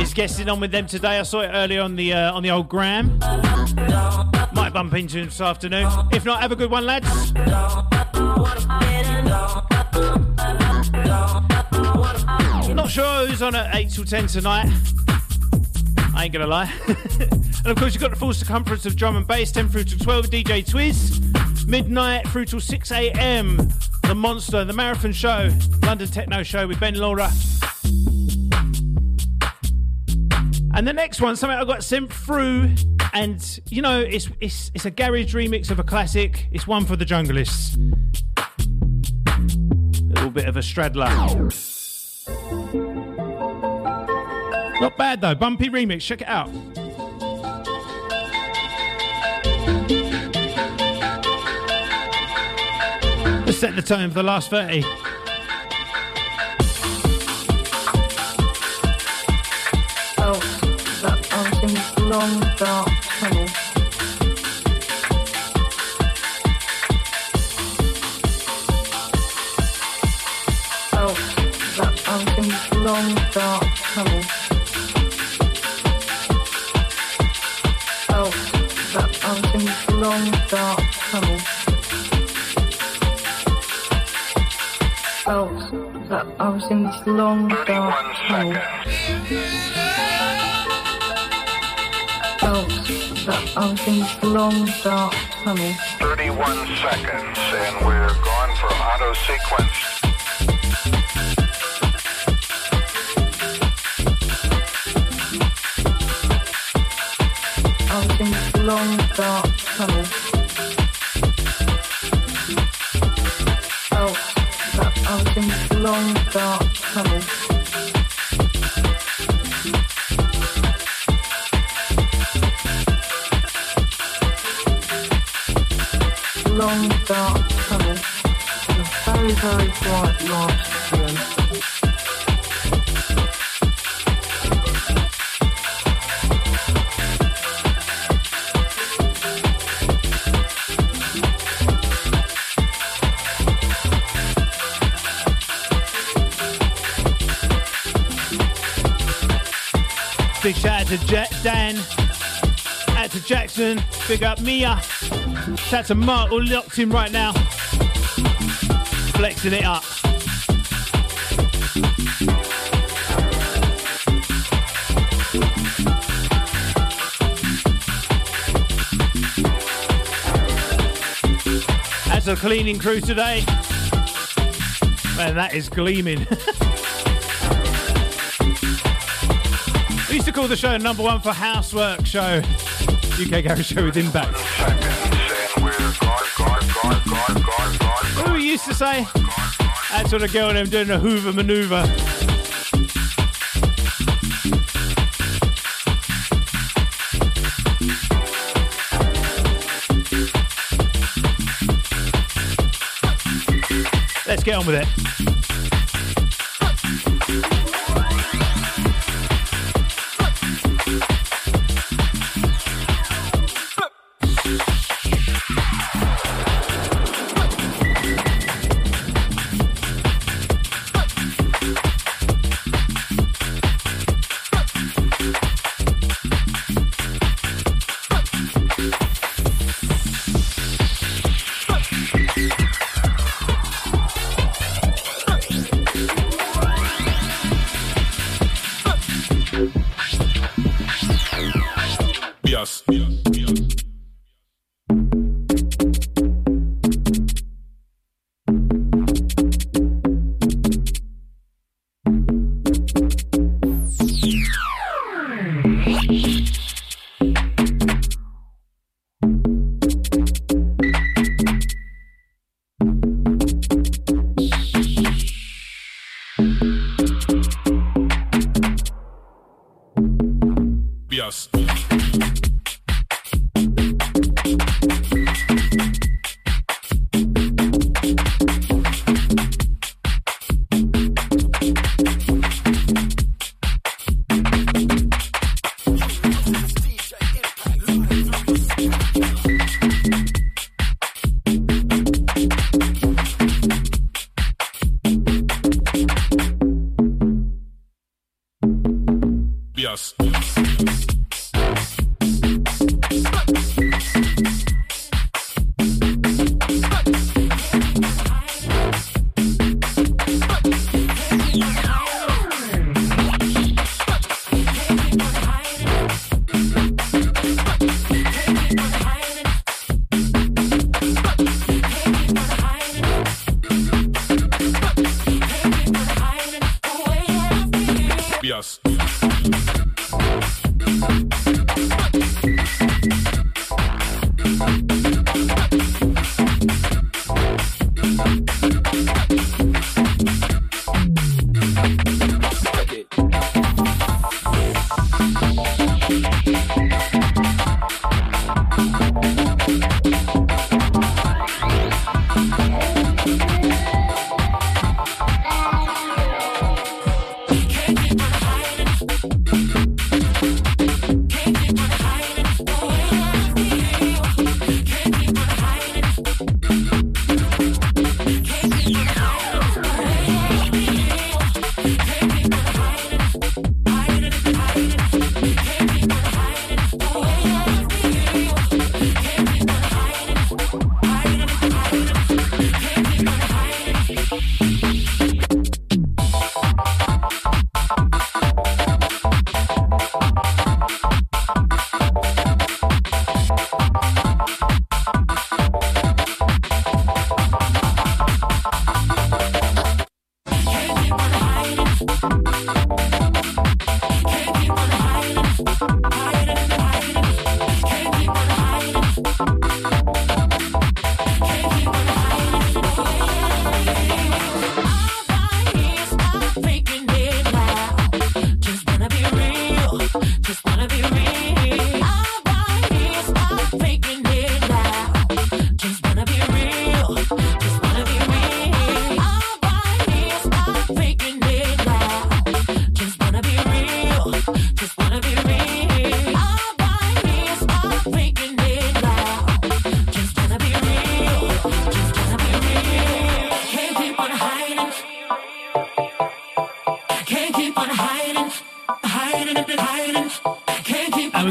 is guesting on with them today. I saw it earlier on the old gram. Might bump into him this afternoon. If not, have a good one, lads. Not sure who's on at 8 till 10 tonight. I ain't gonna lie. And of course, you've got the full circumference of drum and bass, 10 through to 12, DJ Twiz. Midnight through till 6 a.m. The Monster, the Marathon Show, London Techno Show with Ben Laura. And the next one, something I got sent through, and you know, it's a garage remix of a classic. It's one for the junglists. A little bit of a straddler. Not bad though, bumpy remix, check it out. Let's set the tone for the last 30. Oh, that these long dark tunnels. Oh, that these long dark tunnels. Long dark tunnel. Oh, that I was in this long dark tunnel. Oh, that I was in this long dark tunnel. 31 seconds and we're gone for auto sequence. Long dark tunnel. Oh, that I was in this long dark tunnel. Long dark tunnel. And a very, very bright large room. Big shout out to Dan, out to Jackson, big up Mia, shout out to Mark, all locked in right now, flexing it up. That's a cleaning crew today, man, that is gleaming. We used to call the show number one for housework show, UK Garage Show with Impact. What we used to say? That's what a girl and them doing a Hoover manoeuvre. Let's get on with it. house.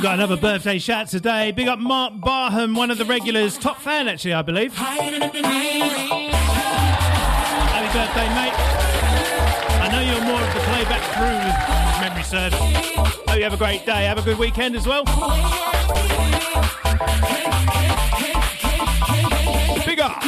Another birthday shout today. Big up Mark Barham, one of the regulars, top fan actually, I believe. Happy birthday, mate. I know you're more of the playback crew, memory serves. Hope you have a great day. Have a good weekend as well. Big up.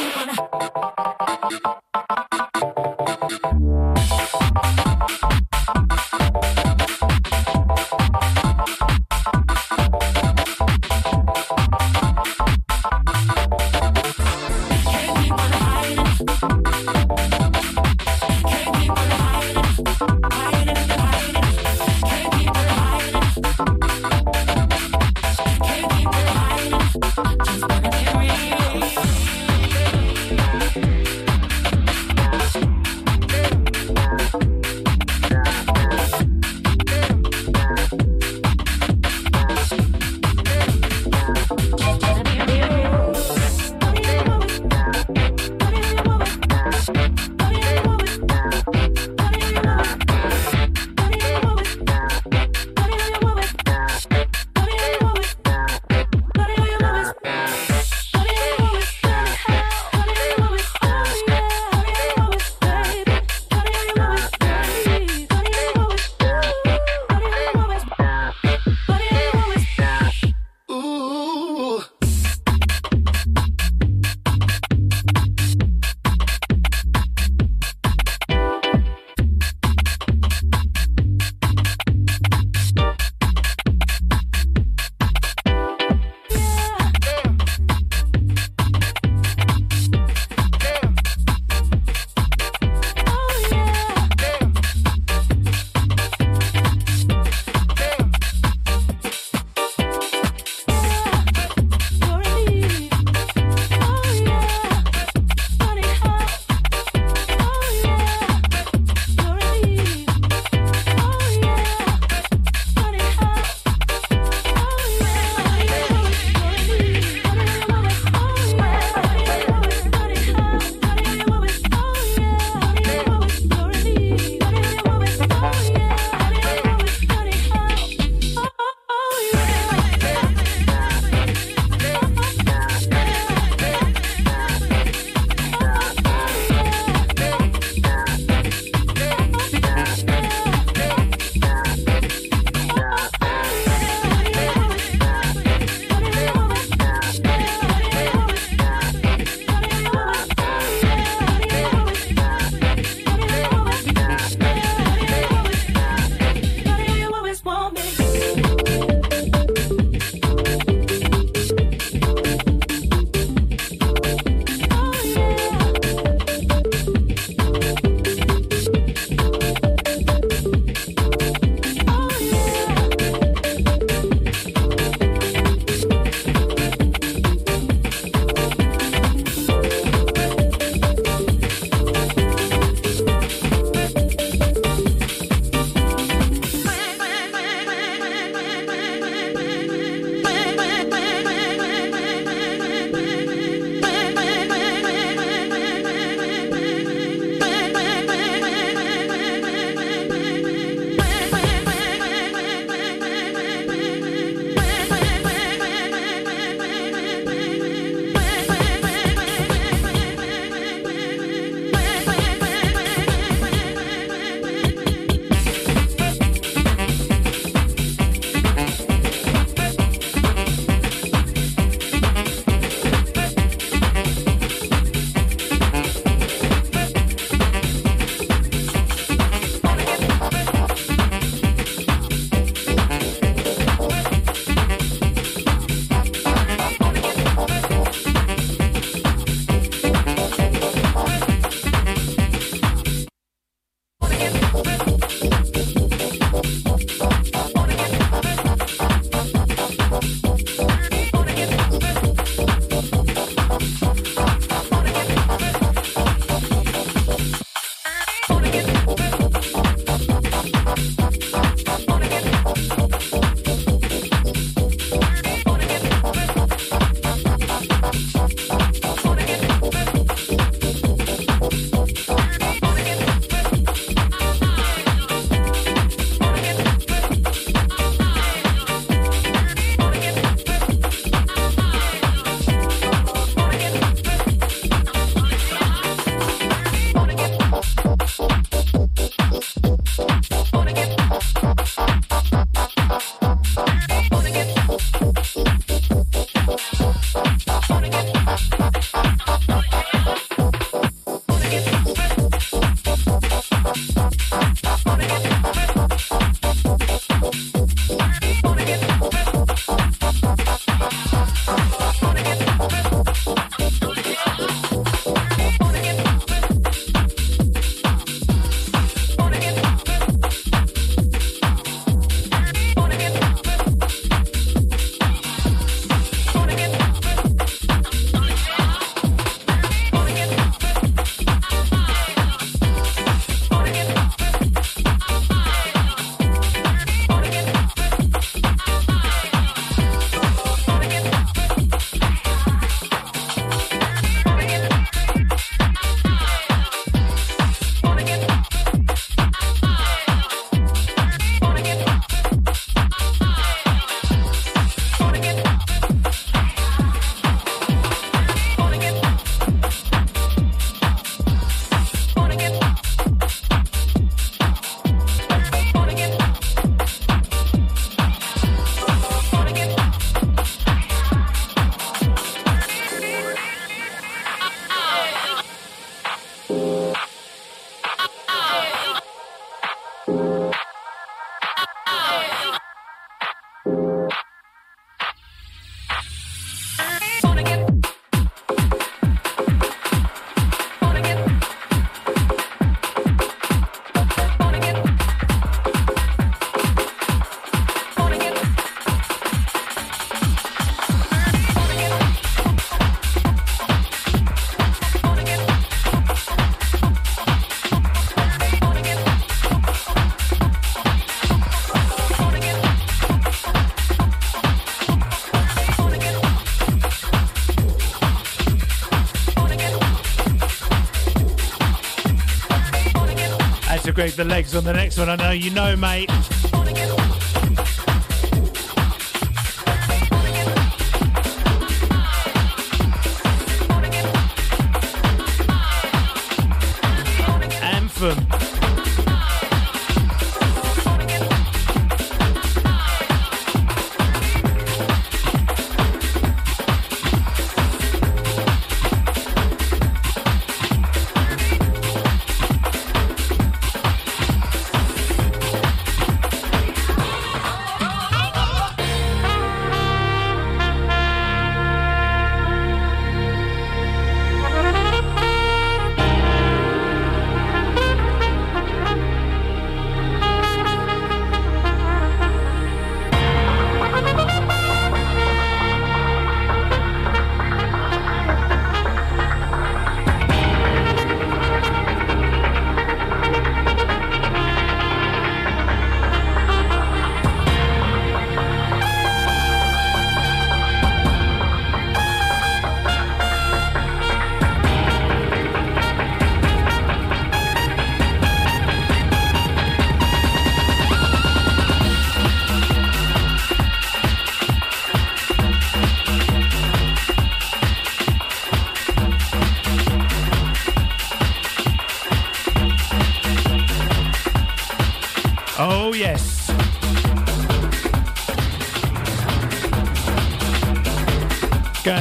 to grab the legs on the next one. I know you know, mate.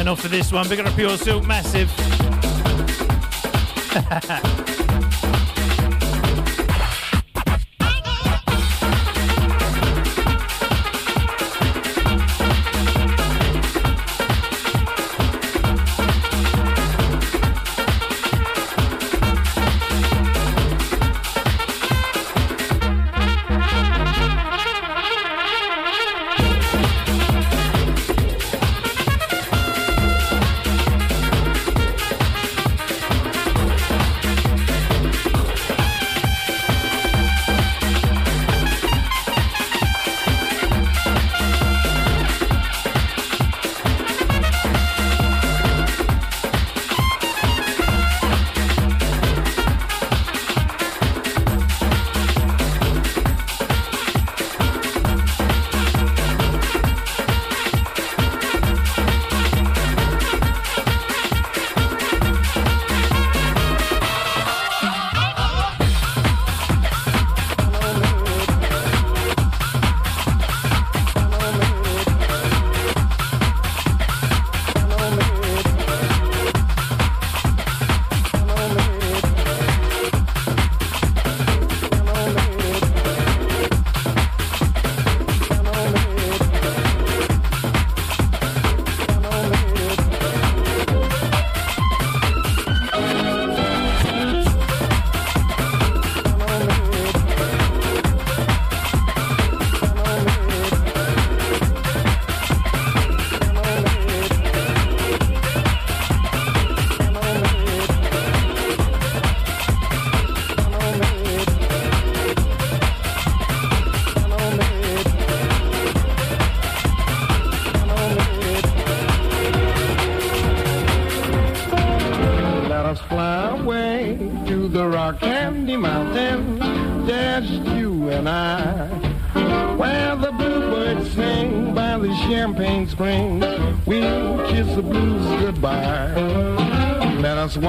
Off for this one, big up Pure Silk, massive.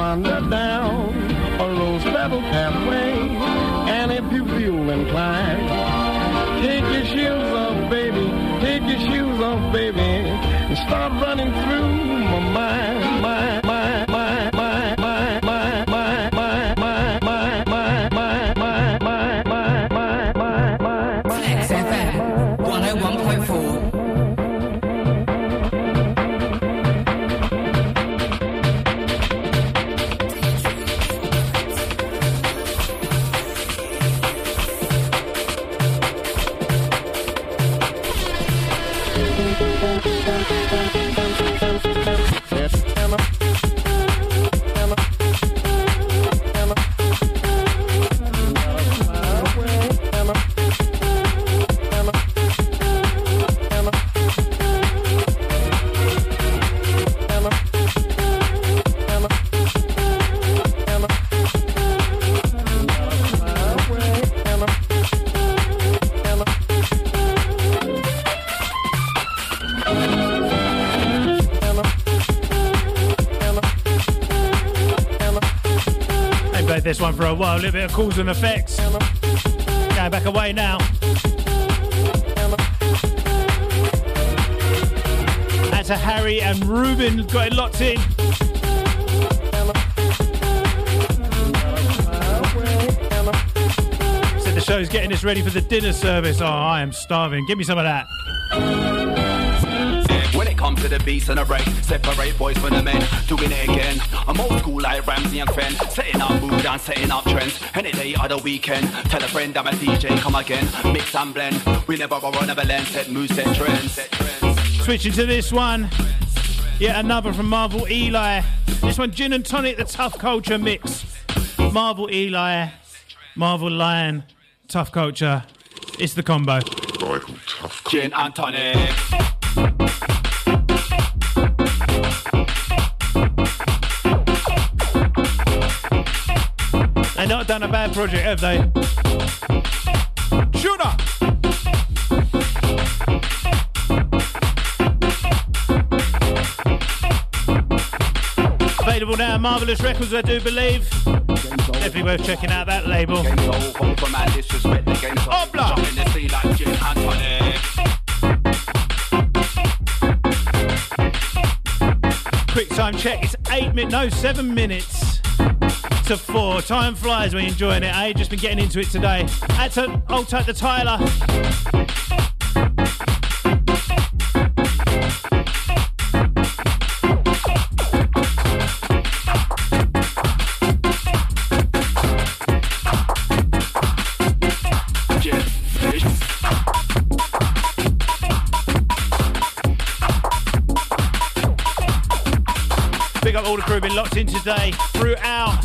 Wander down a rose-petal pathway, and if you feel inclined, take your shoes off, baby, take your shoes off, baby, and start running through my mind, Flex FM 101.4. whoa, a little bit of cause and effects. Going back away now. That's a Harry and Ruben, got it locked in. Said the show's getting us ready for the dinner service. Oh, I am starving. Give me some of that. When it comes to the beats and the break, separate boys from the men, doing it again. I'm old school like Ramsey and Fenn, setting up mood and setting up trends. Any day of the weekend, tell a friend I'm a DJ, come again, mix and blend. We never borrow, never lend, set moves, set trends. Switching to this one, yet another from Marvell Eli. This one, Gin and Tonic, the Tough Culture mix. Marvell Eli, Marvell Lion, Tough Culture. It's the combo. Gin and Tonic. They've not done a bad project, have they? Shoot up! Available now, Marvellous Records, I do believe. Definitely worth checking out that label. Obla! Quick time check, it's 7 minutes. To 4. Time flies when you're enjoying it, eh? Just been getting into it today. That's an old type to Tyler. Big up all the crew, been locked in today throughout.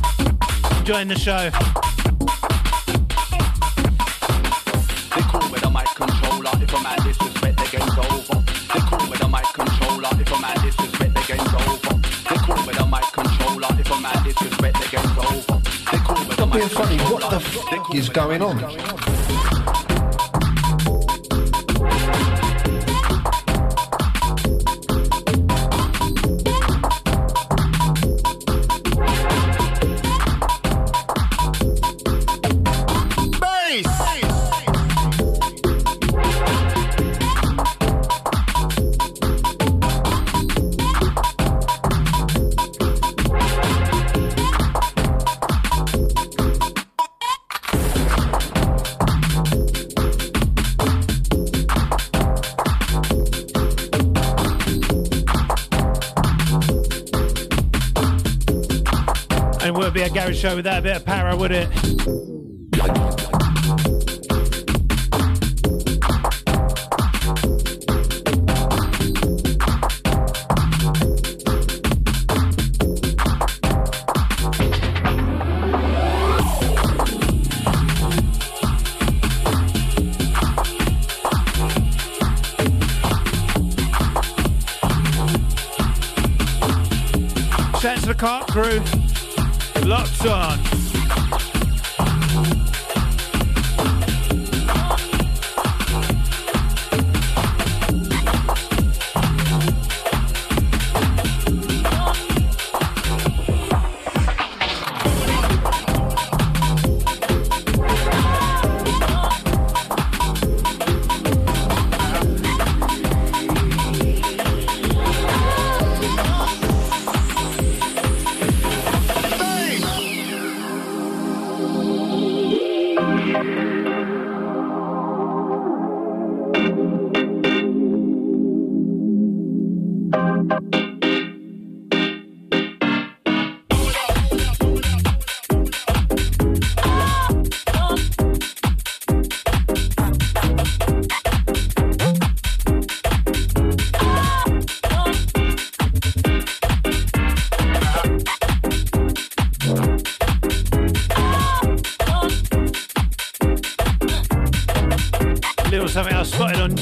Enjoying the show. They cool with a mic controller. If a man disrespect, the game's over. They cool with a mic controller. If a man disrespect, the game's over. They cool with a mic controller. If a man disrespect, the game's over. They cool with a mic controller. What the fuck is going on? Be a garage show without a bit of para, would it? Shout to the cart crew. Locked on.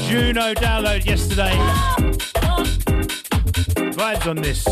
Juno download yesterday. Vibes on this.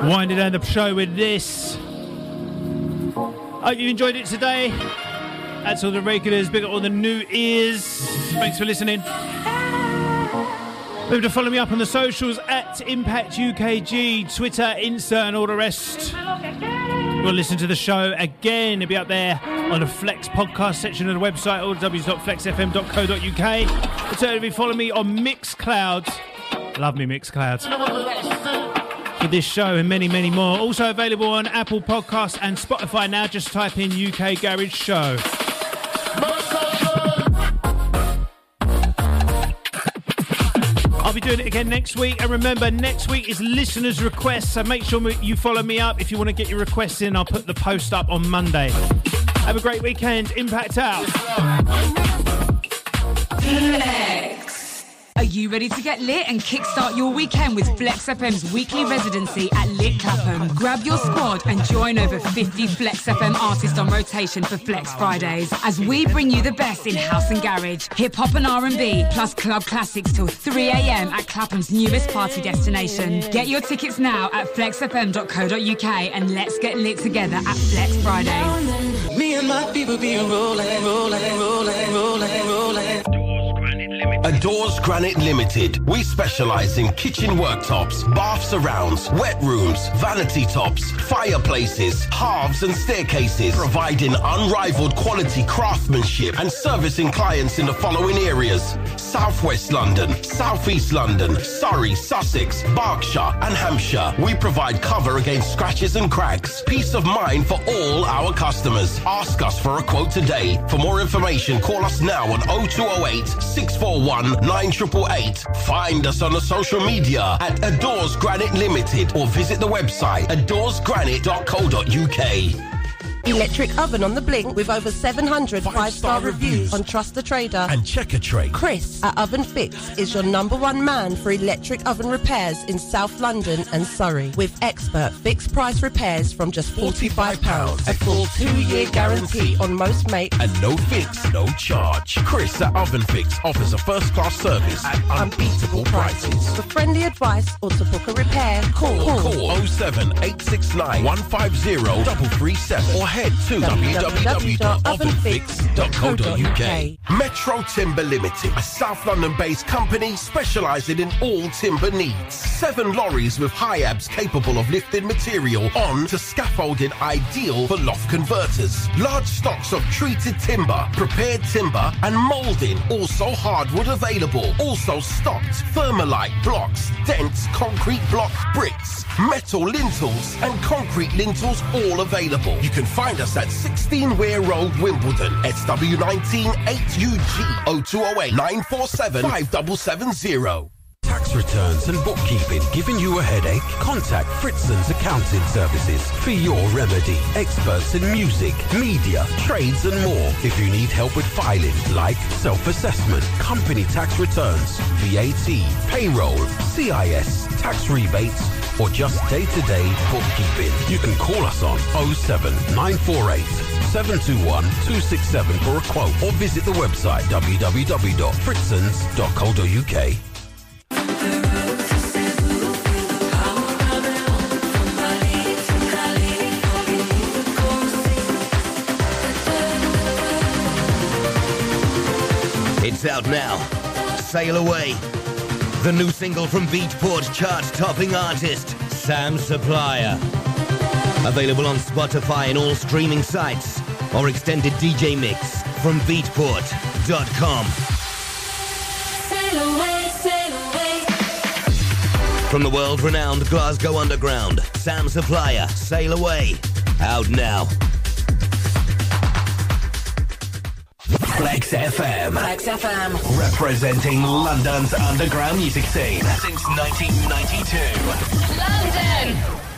Winding down the show with this. Hope you enjoyed it today. That's all the regulars. Big up all the new ears. Thanks for listening. Remember to follow me up on the socials at Impact UKG, Twitter, Insta, and all the rest. You'll listen to the show again. It'll be up there on the Flex podcast section of the website, or www.flexfm.co.uk. Alternatively, follow me on Mixcloud. Love me, Mixcloud. For this show and many, many more. Also available on Apple Podcasts and Spotify now. Just type in UK Garage Show. I'll be doing it again next week. And remember, next week is listeners' requests. So make sure you follow me up if you want to get your requests in. I'll put the post up on Monday. Have a great weekend. Impact out. Are you ready to get lit and kickstart your weekend with Flex FM's weekly residency at Lit Clapham? Grab your squad and join over 50 Flex FM artists on rotation for Flex Fridays as we bring you the best in house and garage, hip-hop and R&B, plus club classics till 3 a.m. at Clapham's newest party destination. Get your tickets now at flexfm.co.uk and let's get lit together at Flex Fridays. Me and my people be rolling, rolling, rolling, rolling, rolling. Adores Granite Limited. We specialise in kitchen worktops, bath surrounds, wet rooms, vanity tops, fireplaces, halves and staircases, providing unrivalled quality craftsmanship and servicing clients in the following areas: Southwest London, Southeast London, Surrey, Sussex, Berkshire and Hampshire. We provide cover against scratches and cracks. Peace of mind for all our customers. Ask us for a quote today. For more information, call us now on 0208 641 9888. Find us on the social media at Adores Granite Limited, or visit the website adoresgranite.co.uk. Electric oven on the blink with over 700 five-star reviews on Trust the Trader and Checker Trade. Chris at Oven Fix is your number one man for electric oven repairs in South London and Surrey, with expert fixed price repairs from just £45. A full 2-year guarantee on most makes and no fix, no charge. Chris at Oven Fix offers a first-class service at unbeatable prices. For friendly advice or to book a repair, call 07869 150 337 or head to www.ovenfix.co.uk. Metro Timber Limited, a South London-based company specialising in all timber needs. 7 lorries with high-abs capable of lifting material on to scaffolding, ideal for loft converters. Large stocks of treated timber, prepared timber and moulding, also hardwood available. Also stocked thermalite blocks, dense concrete block bricks, metal lintels and concrete lintels, all available. You can find us at 16 Weir Road, Wimbledon, SW19 8UG, 0208 947 5770. Tax returns and bookkeeping giving you a headache? Contact Fritzens Accounting Services for your remedy. Experts in music, media, trades and more. If you need help with filing, like self-assessment, company tax returns, VAT, payroll, CIS, tax rebates, or just day-to-day bookkeeping, you can call us on 07948 721 267 for a quote, or visit the website www.fritzens.co.uk. It's out now. sail away. The new single from Beatport chart-topping artist Sam Supplier. Available on Spotify and all streaming sites, or extended DJ mix from Beatport.com. Sail away, sail away. From the world-renowned Glasgow Underground, Sam Supplier, Sail Away. Out now. Flex FM. Flex FM. Representing London's underground music scene since 1992. London!